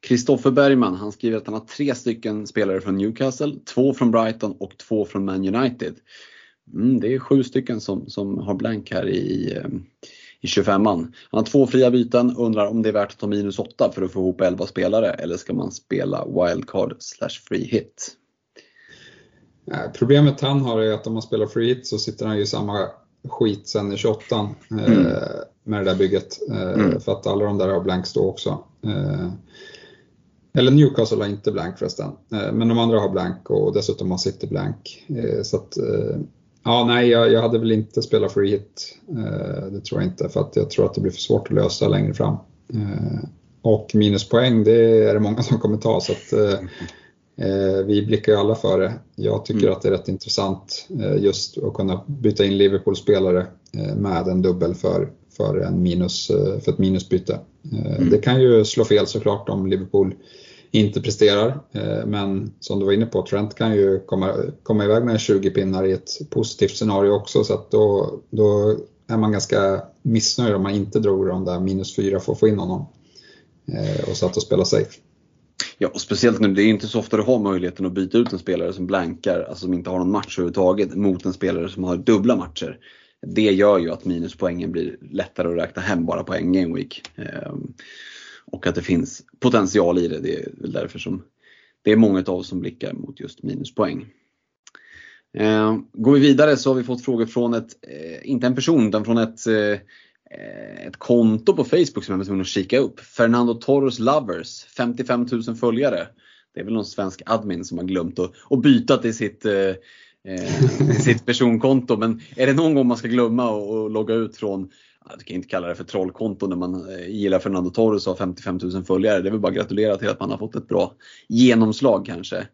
Kristoffer Bergman, han skriver att han har tre stycken spelare från Newcastle, två från Brighton och två från Man United. Mm, det är sju stycken som, som har blank här i, i tjugofemman. Han har två fria byten, undrar om det är värt att ta minus åtta för att få ihop elva spelare, eller ska man spela wildcard slash free hit? Problemet han har är att om man spelar free hit så sitter han ju i samma skit sen i tjugoåttan mm. med det där bygget. Mm. För att alla de där har blanks då också. Eller Newcastle har inte blank förresten. Men de andra har blank och dessutom har City blank. Så att, ja nej, jag, jag hade väl inte spelat free hit. Det tror jag inte, för att jag tror att det blir för svårt att lösa längre fram. Och minuspoäng, det är det många som kommer ta. Så att Vi blickar ju alla för det. Jag tycker mm. att det är rätt intressant just att kunna byta in Liverpool-spelare med en dubbel för, för, en minus, för ett minusbyte. Mm. Det kan ju slå fel såklart om Liverpool inte presterar, men som du var inne på, Trent kan ju komma, komma iväg med tjugo pinnar i ett positivt scenario också, så att då, då är man ganska missnöjd om man inte drog de där minus fyra för att få in honom och satt och spela safe. Ja, och speciellt nu, det är inte så ofta du har möjligheten att byta ut en spelare som blankar, alltså som inte har någon match överhuvudtaget, mot en spelare som har dubbla matcher. Det gör ju att minuspoängen blir lättare att räkna hem bara på en game week. Ehm, och att det finns potential i det, det är väl därför som det är många av oss som blickar mot just minuspoäng. Ehm, går vi vidare så har vi fått frågor från ett, eh, inte en person utan från ett... Eh, ett konto på Facebook som jag var tvungen att kika upp. Fernando Torres Lovers, femtiofem tusen följare. Det är väl någon svensk admin som har glömt att, att byta till sitt, eh, sitt personkonto. Men är det någon gång man ska glömma och logga ut från, jag kan inte kalla det för trollkonto, när man gillar Fernando Torres och har femtiofem tusen följare, det är väl bara gratulera till att man har fått ett bra genomslag kanske.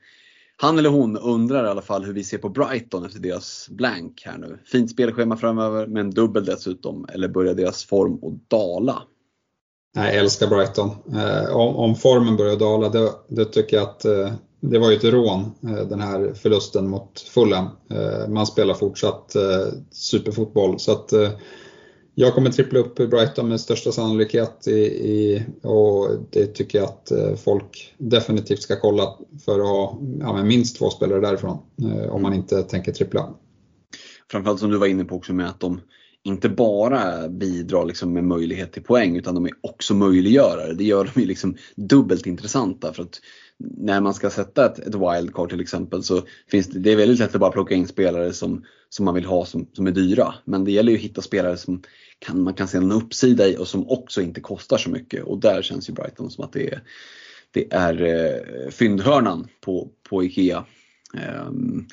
Han eller hon undrar i alla fall hur vi ser på Brighton efter deras blank här nu. Fint spelschema framöver, men dubbel dessutom. Eller börjar deras form att dala? Nej, jag älskar Brighton. Eh, om, om formen börjar dala, det, det tycker jag att eh, det var ju ett rån, eh, den här förlusten mot Fulham. Eh, man spelar fortsatt eh, superfotboll, så att... Eh, jag kommer trippla upp Brighton med största sannolikhet i, i, och det tycker jag att folk definitivt ska kolla för att ha ja, minst två spelare därifrån om man inte tänker trippla. Framförallt som du var inne på också med att de inte bara bidrar liksom med möjlighet till poäng utan de är också möjliggörare. Det gör dem liksom dubbelt intressanta för att när man ska sätta ett, ett wildcard till exempel så finns det, det är väldigt lätt att bara plocka in spelare som, som man vill ha som, som är dyra. Men det gäller ju att hitta spelare som kan, man kan se en uppsida i och som också inte kostar så mycket. Och där känns ju Brighton som att det är, det är eh, fyndhörnan på, på Ikea. Ehm,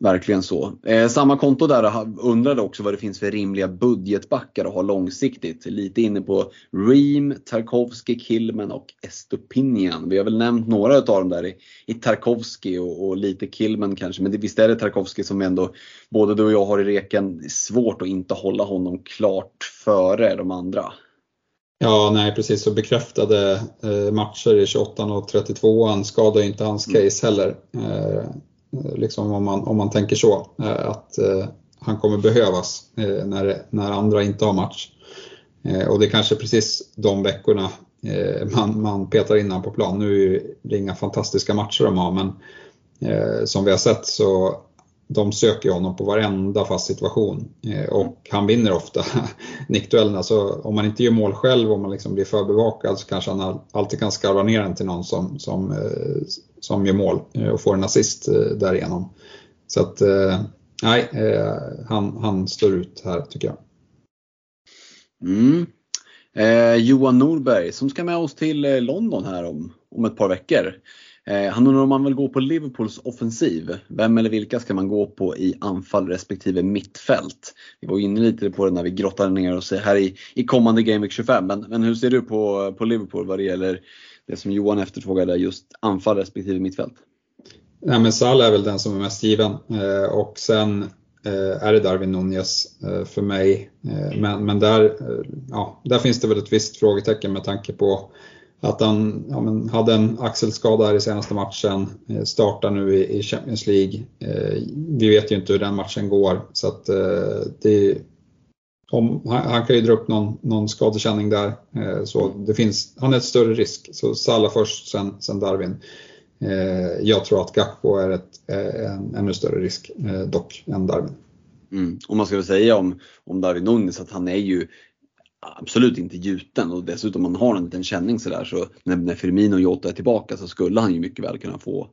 verkligen så. Eh, samma konto där undrade också vad det finns för rimliga budgetbackar att ha långsiktigt. Lite inne på Ream, Tarkowski, Kilman och Estopinian. Vi har väl nämnt några av dem där i, i Tarkowski och, och lite Kilman kanske. Men det, visst är det Tarkowski som ändå både du och jag har i reken. Det är svårt att inte hålla honom klart före de andra. Ja, nej precis, så bekräftade eh, matcher i tjugoåttan och trettiotvåan skadar ju inte hans mm. case heller. Eh, Liksom om, man, om man tänker så att eh, han kommer behövas eh, när, när andra inte har match eh, och det är kanske precis de veckorna eh, man, man petar in han på plan. Nu är det inga fantastiska matcher de har, men eh, som vi har sett så de söker honom på varenda fast situation eh, och han vinner ofta nickduellerna, så om man inte gör mål själv, om man liksom blir förbevakad, så kanske han alltid kan skarva ner den till någon som, som eh, som gör mål och får en assist därigenom. Så att nej, han, han står ut här tycker jag. Mm. Eh, Johan Norberg som ska med oss till London här om, om ett par veckor. Eh, han undrar om man vill gå på Liverpools offensiv. Vem eller vilka ska man gå på i anfall respektive mittfält? Vi var inne lite på det när vi grottade ner oss här i, i kommande Game Week tjugofem. Men, men hur ser du på, på Liverpool vad det gäller det som Johan efterfrågade, just anfall respektive mittfält? Nej, men Salah är väl den som är mest given. Eh, och sen eh, är det Darwin Núñez eh, för mig. Eh, men men där, eh, ja, där finns det väl ett visst frågetecken med tanke på att han ja, men hade en axelskada här i senaste matchen. Eh, startar nu i, i Champions League. Eh, vi vet ju inte hur den matchen går. Så att eh, det Om, han kan ju dra upp någon, någon skadekänning där, så det finns, han är ett större risk. Så Salah först, sen, sen Darwin. Jag tror att Gakpo är ett, en ännu större risk dock än Darwin. Mm. Och man ska väl säga om, om Darwin Núñez att han är ju absolut inte gjuten, och dessutom man har en liten känning så där, så när, när Firmino och Jota är tillbaka så skulle han ju mycket väl kunna få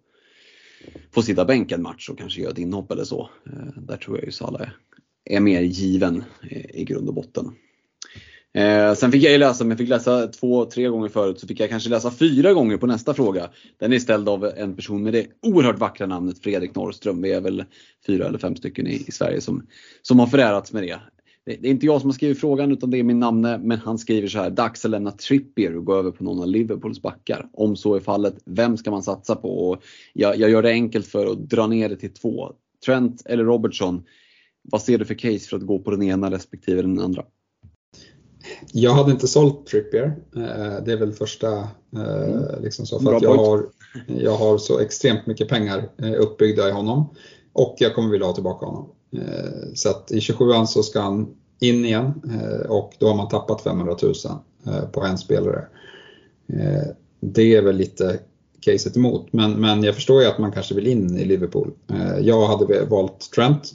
få sitta bänken match och kanske göra ett inhopp eller så. Där tror jag ju Salah är. är mer given i grund och botten. Eh, sen fick jag ju läsa, men jag fick läsa två, tre gånger förut, så fick jag kanske läsa fyra gånger på nästa fråga. Den är ställd av en person med det oerhört vackra namnet Fredrik Norrström. Vi är väl fyra eller fem stycken i, i Sverige som, som har förärats med det. det är inte jag som har skrivit frågan utan det är min namne, men han skriver så här: dags att lämna Trippier och gå över på någon av Liverpools backar. Om så är fallet, vem ska man satsa på? Och jag, jag gör det enkelt för att dra ner det till två: Trent eller Robertson. Vad ser du för case för att gå på den ena respektive den andra? Jag hade inte sålt Trippier. Det är väl första mm. liksom så, för att jag har, jag har så extremt mycket pengar uppbyggda i honom. Och jag kommer vilja ha tillbaka honom. Så att i tjugosjuan så ska han in igen. Och då har man tappat femhundratusen på en spelare. Det är väl lite caset emot. Men, men jag förstår ju att man kanske vill in i Liverpool. Jag hade valt Trent.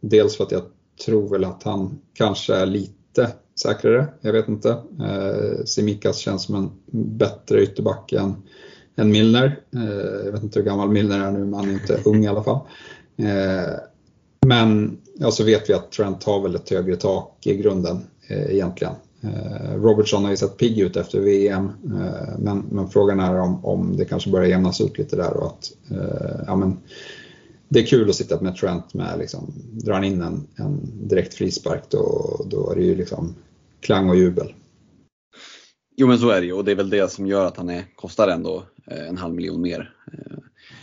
Dels för att jag tror väl att han kanske är lite säkrare. Jag vet inte. Simikas känns som en bättre ytterback än En Milner, jag vet inte hur gammal Milner är nu, men han är inte ung i alla fall. Men så alltså vet vi att Trent har väl ett högre tak i grunden egentligen. Robertson har ju sett pigg ut efter V M, men, men frågan är om, om det kanske börjar jämnas ut lite där. Och att, ja, men det är kul att sitta med Trent med, liksom, drar han in en, en direkt frispark då, då är det ju liksom klang och jubel. Jo, men så är det ju, och det är väl det som gör att han är, kostar ändå en halv miljon mer.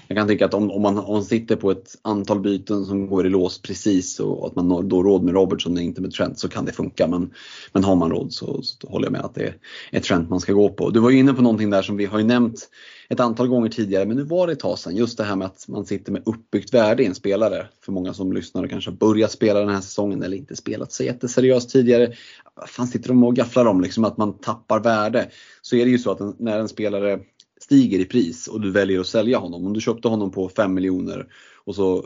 Jag kan tycka att om, om, man, om man sitter på ett antal byten som går i lås precis och att man då råd med Robertson och inte med Trent, så kan det funka. Men, men har man råd så, så håller jag med att det är ett Trent man ska gå på. Du var ju inne på någonting där som vi har ju nämnt ett antal gånger tidigare, men nu var det ett tag sedan. Just det här med att man sitter med uppbyggt värde i en spelare. För många som lyssnar och kanske har börjat spela den här säsongen eller inte spelat sig jätteseriöst tidigare. Fan, sitter de och gafflar om liksom att man tappar värde? Så är det ju så att en, när en spelare stiger i pris och du väljer att sälja honom. Om du köpte honom på fem miljoner och så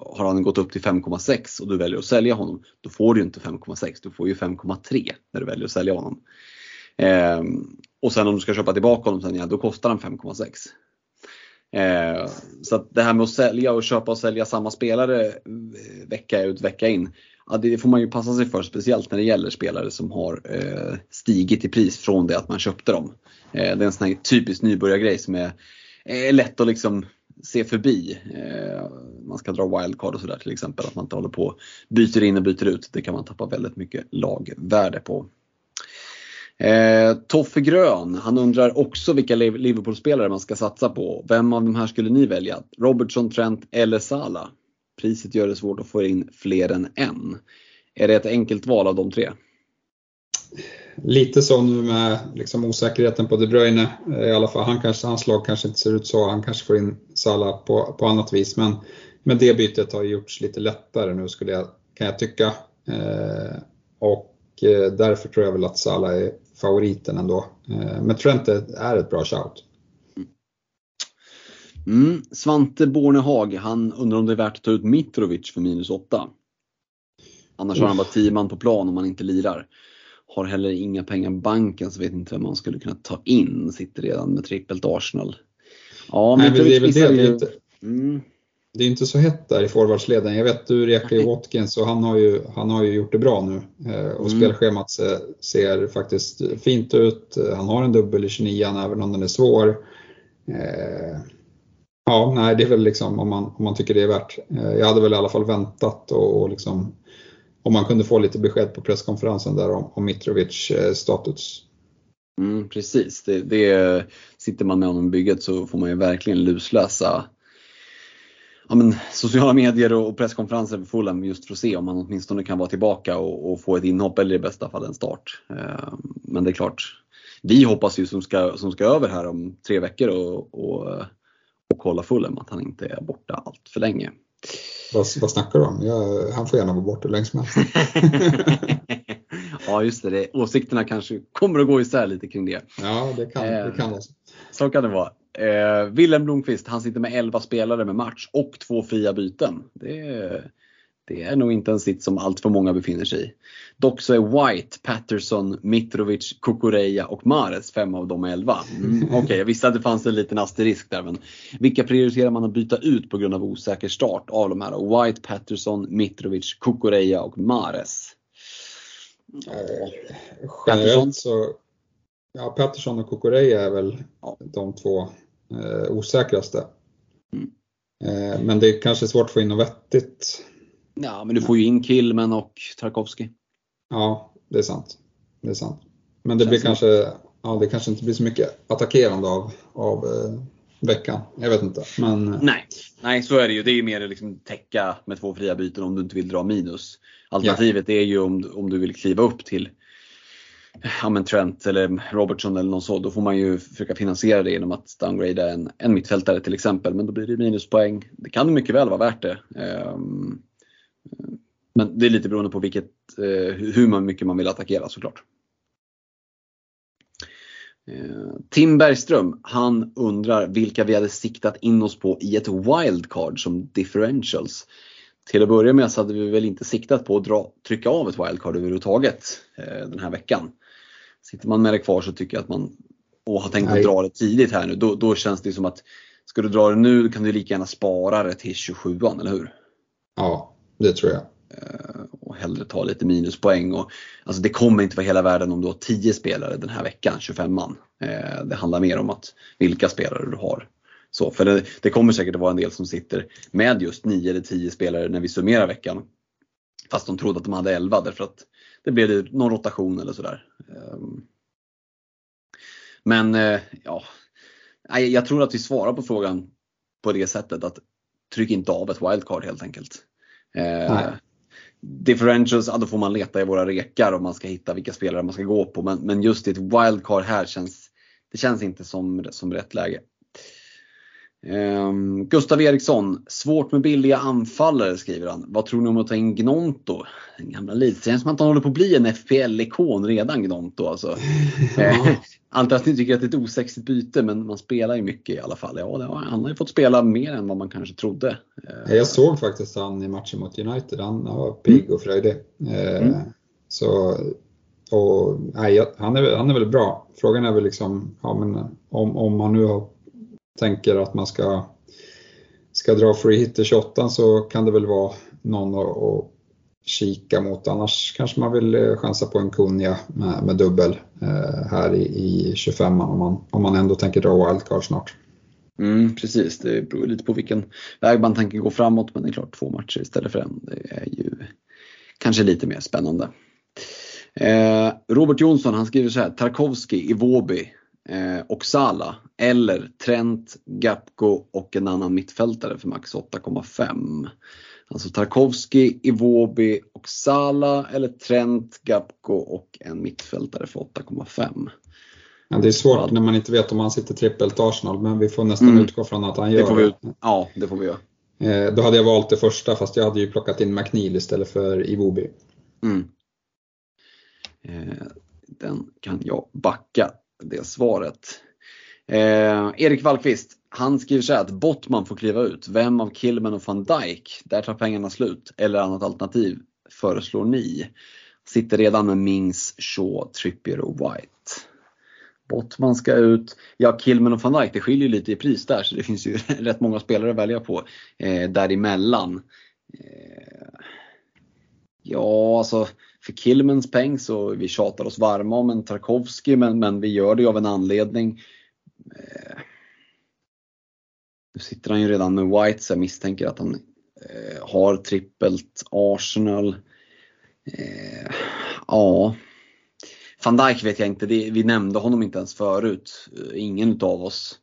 har han gått upp till fem komma sex och du väljer att sälja honom, då får du inte fem komma sex, du får ju fem komma tre när du väljer att sälja honom. Eh, och sen om du ska köpa tillbaka honom sen, ja, då kostar han fem komma sex. Eh, så att det här med att sälja och köpa och sälja samma spelare vecka ut, vecka in, ja, det får man ju passa sig för, speciellt när det gäller spelare som har eh, stigit i pris från det att man köpte dem. eh, Det är en sån här typisk nybörjargrej som är, är lätt att liksom se förbi. eh, Man ska dra wildcard och sådär till exempel, att man inte håller på, byter in och byter ut. Det kan man tappa väldigt mycket lagvärde på. Eh, Toffe Grön, han undrar också vilka Liverpool-spelare man ska satsa på. Vem av de här skulle ni välja? Robertson, Trent eller Salah? Priset gör det svårt att få in fler än en. Är det ett enkelt val av de tre? Lite så nu med liksom osäkerheten på De Bruyne i alla fall. Han kanske, hans lag kanske inte ser ut så. Han kanske får in Salah på, på annat vis. Men, men det bytet har gjorts lite lättare nu, skulle jag, kan jag tycka. Eh, och eh, därför tror jag väl att Salah är favoriten ändå. Eh, men Trent är ett bra shout. Mm. Svante Bornehag, han undrar om det är värt att ta ut Mitrovic för minus åtta. Annars har han bara tio man på plan om man inte lirar. Har heller inga pengar i banken, så vet inte vem man skulle kunna ta in. Sitter redan med trippelt Arsenal. Ja, nej, Mitrovic, det är väl det, det, är inte, mm. det är inte så hett där i forwardsleden. Jag vet du rekar ju Watkins, och han har ju, han har ju gjort det bra nu. Och mm. spelschemat ser, ser faktiskt fint ut. Han har en dubbel i tjugonioan även om den är svår. Eh... Ja, nej, det är väl liksom om man, om man tycker det är värt. Jag hade väl i alla fall väntat och, och liksom, om man kunde få lite besked på presskonferensen där om, om Mitrovic status. Mm, precis, det, det, sitter man med honom i bygget så får man ju verkligen lusläsa, ja, men, sociala medier och presskonferenser för Fulham, just för att se om han åtminstone kan vara tillbaka och, och få ett inhopp eller i bästa fall en start. Men det är klart, vi hoppas ju som ska, som ska över här om tre veckor och, och och kolla Fulham att han inte är borta allt för länge. Vad, vad snackar du om? Jag, han får gärna vara borta längs med. Ja, just det, det. Åsikterna kanske kommer att gå isär lite kring det. Ja, det kan, eh, det kan också. Så kan det vara. Eh, Willem Blomqvist, han sitter med elva spelare med match och två fria byten. Det, det är nog inte en sitt som allt för många befinner sig i. Dock så är White, Patterson, Mitrovic, Kukureya och Mahrez fem av de elva. Mm, Okej, okay, jag visste att det fanns en liten asterisk där, men vilka prioriterar man att byta ut på grund av osäker start av de här? White, Patterson, Mitrovic, Kukureya och Mahrez. Patterson, så ja, Patterson och Kukureya är väl ja. de två eh, osäkraste. Mm. Eh, men det är kanske svårt att få in något vettigt. Ja, men du får ju in Kilman och Tarkowski. Ja, det är sant. Det är sant. Men det, det blir kanske, ja, det kanske inte blir så mycket attackerande av, av eh, veckan. Jag vet inte. Men... Nej. Nej, så är det ju. Det är ju mer liksom täcka med två fria byten om du inte vill dra minus. Alternativet ja. är ju om, om du vill kliva upp till ja, men Trent eller Robertson eller någon så. Då får man ju försöka finansiera det genom att downgrada en, en mittfältare till exempel. Men då blir det minuspoäng. Det kan mycket väl vara värt det. Um, Men det är lite beroende på vilket, eh, hur man, mycket man vill attackera såklart. eh, Tim Bergström, han undrar vilka vi hade siktat in oss på i ett wildcard som differentials. Till att börja med så hade vi väl inte siktat på att dra, trycka av ett wildcard överhuvudtaget eh, den här veckan. Sitter man med det kvar så tycker jag att man och har tänkt Nej. att dra det tidigt här nu, då, då känns det som att ska du dra det nu kan du lika gärna spara det till tjugosjuan, eller hur? Ja, det tror jag. Och hellre ta lite minuspoäng och, alltså det kommer inte vara hela världen om du har tio spelare den här veckan, tjugofem man. eh, Det handlar mer om att vilka spelare du har så, för det, det kommer säkert att vara en del som sitter med just nio eller tio spelare när vi summerar veckan, fast de trodde att de hade elva därför att det blev någon rotation eller sådär. eh, Men eh, ja jag tror att vi svarar på frågan på det sättet att tryck inte av ett wildcard helt enkelt. eh, Differentials, ja, då får man leta i våra rekar om man ska hitta vilka spelare man ska gå på. Men, men just ett wildcard här känns, det känns inte som, som rätt läge. ehm, Gustav Eriksson, svårt med billiga anfallare, skriver han. Vad tror ni om att ta in Gnonto? En gamla lite, det känns som att han håller på att bli en F P L-ikon redan, Gnonto alltså. ehm, Antar att ni tycker att det är ett osexigt byte, men man spelar ju mycket i alla fall. Ja, det har, han har ju fått spela mer än vad man kanske trodde. Jag såg faktiskt han i matchen mot United. Han var pigg och fröjdig. Mm. Så, och, nej, han, är, han är väl bra. Frågan är väl liksom, ja, men om, om man nu har, tänker att man ska, ska dra free hit till tjugoåtta så kan det väl vara någon att, att kika mot. Annars kanske man vill chansa på en Kunja med, med dubbel eh, här i, i tjugofemman om man, om man ändå tänker dra wildcard snart. Mm, precis, det beror lite på vilken väg man tänker gå framåt, men det är klart två matcher istället för en, det är ju kanske lite mer spännande. eh, Robert Jonsson, han skriver så här: Tarkowski, Iwobi eh, och Sala, eller Trent, Gapko och en annan mittfältare för max åtta komma fem. Alltså Tarkowski, Iwobi och Sala, eller Trent, Gapko och en mittfältare för åtta komma fem. Ja, det är svårt när man inte vet om han sitter trippelt Arsenal, men vi får nästan mm. utgå från att han gör det. Får vi, ja, det får vi göra. Eh, då hade jag valt det första, fast jag hade ju plockat in McNeil istället för Iwobi. Mm. Eh, den kan jag backa, det svaret. Eh, Erik Wallqvist, han skriver så här att Bottman får kliva ut. Vem av Kilman och Van Dyke? Där tar pengarna slut. Eller annat alternativ föreslår ni? Sitter redan med Mings, Shaw, Trippier och White. Bottman ska ut. Ja, Kilman och Van Dyke, det skiljer lite i pris där, så det finns ju rätt många spelare att välja på eh, däremellan. Eh, ja, alltså för Kilmans peng så vi tjatar oss varma om en Tarkowski, men, men vi gör det av en anledning. Eh, Nu sitter han ju redan med White, så jag misstänker att han eh, har trippelt Arsenal. Eh, ja, Van Dijk vet jag inte. Det, vi nämnde honom inte ens förut. Ingen av oss.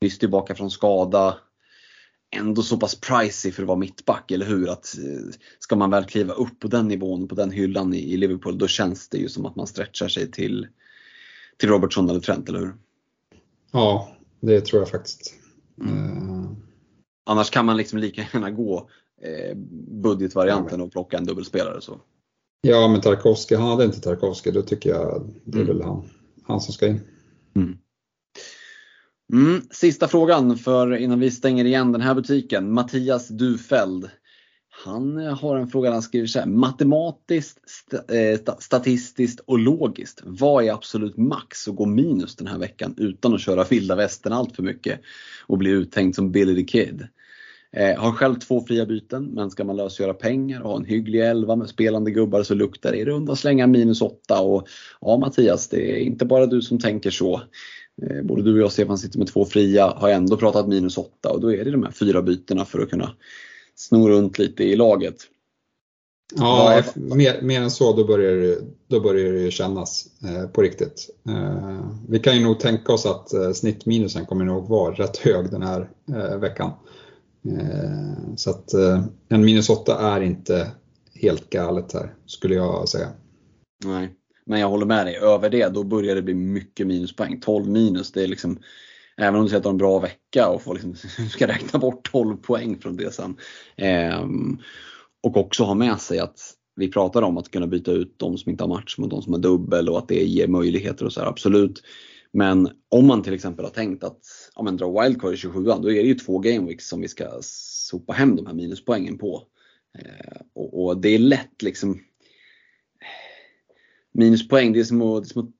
Nyss tillbaka från skada. Ändå så pass pricey för att vara mittback, eller hur? Att, eh, ska man väl kliva upp på den nivån, på den hyllan i, i Liverpool, då känns det ju som att man stretchar sig till, till Robertson eller Trent, eller hur? Ja, det tror jag faktiskt. Mm. Annars kan man liksom lika gärna gå eh, budgetvarianten och plocka en dubbelspelare så. Ja, men Tarkowski, han hade inte Tarkowski, då tycker jag det är mm. väl han, han som ska in. mm. Mm, Sista frågan för innan vi stänger igen den här butiken. Mattias Dufeld, han har en fråga, han skriver så här: matematiskt, st- statistiskt och logiskt, vad är absolut max att gå minus den här veckan utan att köra vilda västern allt för mycket och bli uttänkt som Billy the Kid? eh, Har själv två fria byten, men ska man lösgöra pengar och ha en hygglig elva med spelande gubbar så luktar det i runda slänga minus åtta. Och ja, Mattias, det är inte bara du som tänker så. eh, Både du och jag, Stefan, sitter med två fria, har ändå pratat minus åtta, och då är det de här fyra bytena för att kunna snor runt lite i laget. Ja, mer, mer än så då börjar det, då börjar det kännas eh, på riktigt. Eh, vi kan ju nog tänka oss att eh, snittminusen kommer nog vara rätt hög den här eh, veckan. Eh, så att eh, en minus åtta är inte helt galet här, skulle jag säga. Nej, men jag håller med dig. Över det, då börjar det bli mycket minuspoäng. tolv minus, det är liksom... Även om du säger att de har en bra vecka och får liksom, ska räkna bort tolv poäng från det sen. Ehm, och också ha med sig att vi pratar om att kunna byta ut de som inte har match mot de som har dubbel och att det ger möjligheter och så här, absolut. Men om man till exempel har tänkt att ja, men dra wildcard i tjugosjuan, då är det ju två game weeks som vi ska sopa hem de här minuspoängen på. Ehm, och, och det är lätt liksom... Minuspoäng, det är som att... Det är som att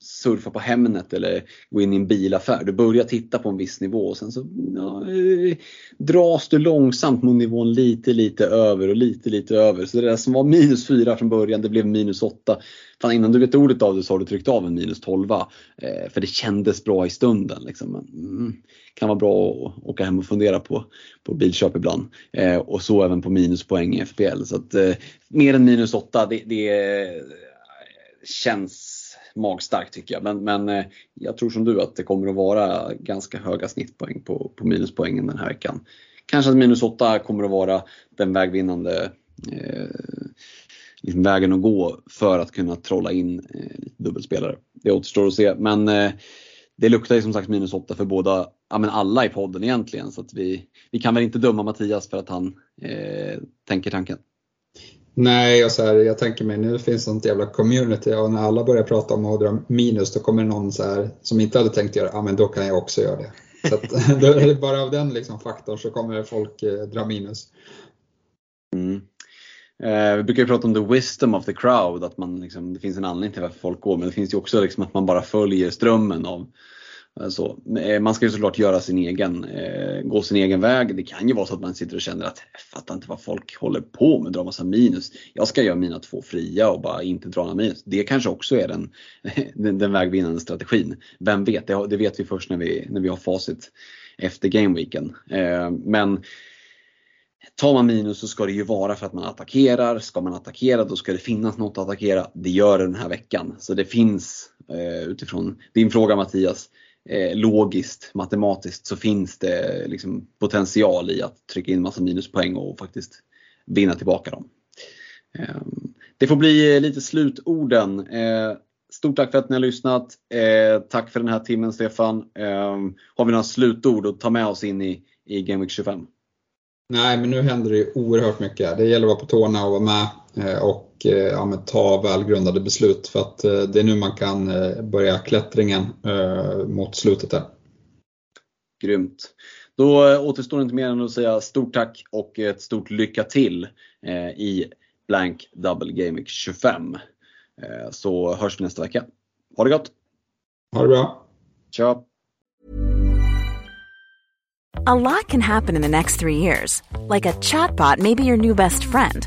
surfa på Hemnet eller gå in i en bilaffär. Du börjar titta på en viss nivå och sen så ja, dras du långsamt mot nivån lite lite över och lite lite över. Så det där som var minus fyra från början, det blev minus åtta. Fan, innan du vet ordet av det så har du tryckt av en minus tolva, eh, för det kändes bra i stunden liksom. Men, mm, kan vara bra att åka hem och fundera på, på bilköp ibland, eh, och så även på minuspoäng i F P L. Så att eh, mer än minus åtta, det, det eh, känns magstarkt tycker jag, men, men jag tror som du att det kommer att vara ganska höga snittpoäng på, på minuspoängen den här veckan. Kanske att minus åtta kommer att vara den vägvinnande eh, liksom vägen att gå för att kunna trolla in eh, lite dubbelspelare. Det återstår att se, men eh, det luktar ju som sagt minus åtta för båda, ja, men alla i podden egentligen, så att vi, vi kan väl inte döma Mattias för att han eh, tänker tanken. Nej, jag, så här, jag tänker mig nu finns sånt jävla community och när alla börjar prata om att dra minus, då kommer någon så här, som inte hade tänkt göra, ja ah, men då kan jag också göra det. Så att, då är det bara av den liksom, faktorn så kommer folk eh, dra minus. Mm. Eh, vi brukar ju prata om the wisdom of the crowd, att man, liksom, det finns en anledning till varför folk går, men det finns ju också liksom, att man bara följer strömmen av. Så, man ska ju såklart göra sin egen, eh, gå sin egen väg. Det kan ju vara så att man sitter och känner att jag fattar inte vad folk håller på med, dra massa minus. Jag ska göra mina två fria och bara inte dra några minus. Det kanske också är den, den, den vägvinnande strategin. Vem vet, det, det vet vi först när vi, när vi har facit efter gameweeken. eh, Men tar man minus så ska det ju vara för att man attackerar. Ska man attackera, då ska det finnas något att attackera. Det gör det den här veckan. Så det finns, eh, utifrån din fråga Mattias, logiskt, matematiskt, så finns det liksom potential i att trycka in massa minuspoäng och faktiskt vinna tillbaka dem. Det får bli lite slutorden. Stort tack för att ni har lyssnat. Tack för den här timmen, Stefan. Har vi några slutord att ta med oss in i, i Game Week tjugofem? Nej, men nu händer det ju oerhört mycket. Det gäller att vara på tårna och vara med och ja, men ta välgrundade beslut, för att det är nu man kan börja klättringen mot slutet där. Grymt. Då återstår inte mer än att säga stort tack och ett stort lycka till i Blank Double Game tjugofem. Så hörs vi nästa vecka. Ha det gott! Ha det bra! Ciao! A lot can happen in the next three years. Like a chatbot may be your new best friend.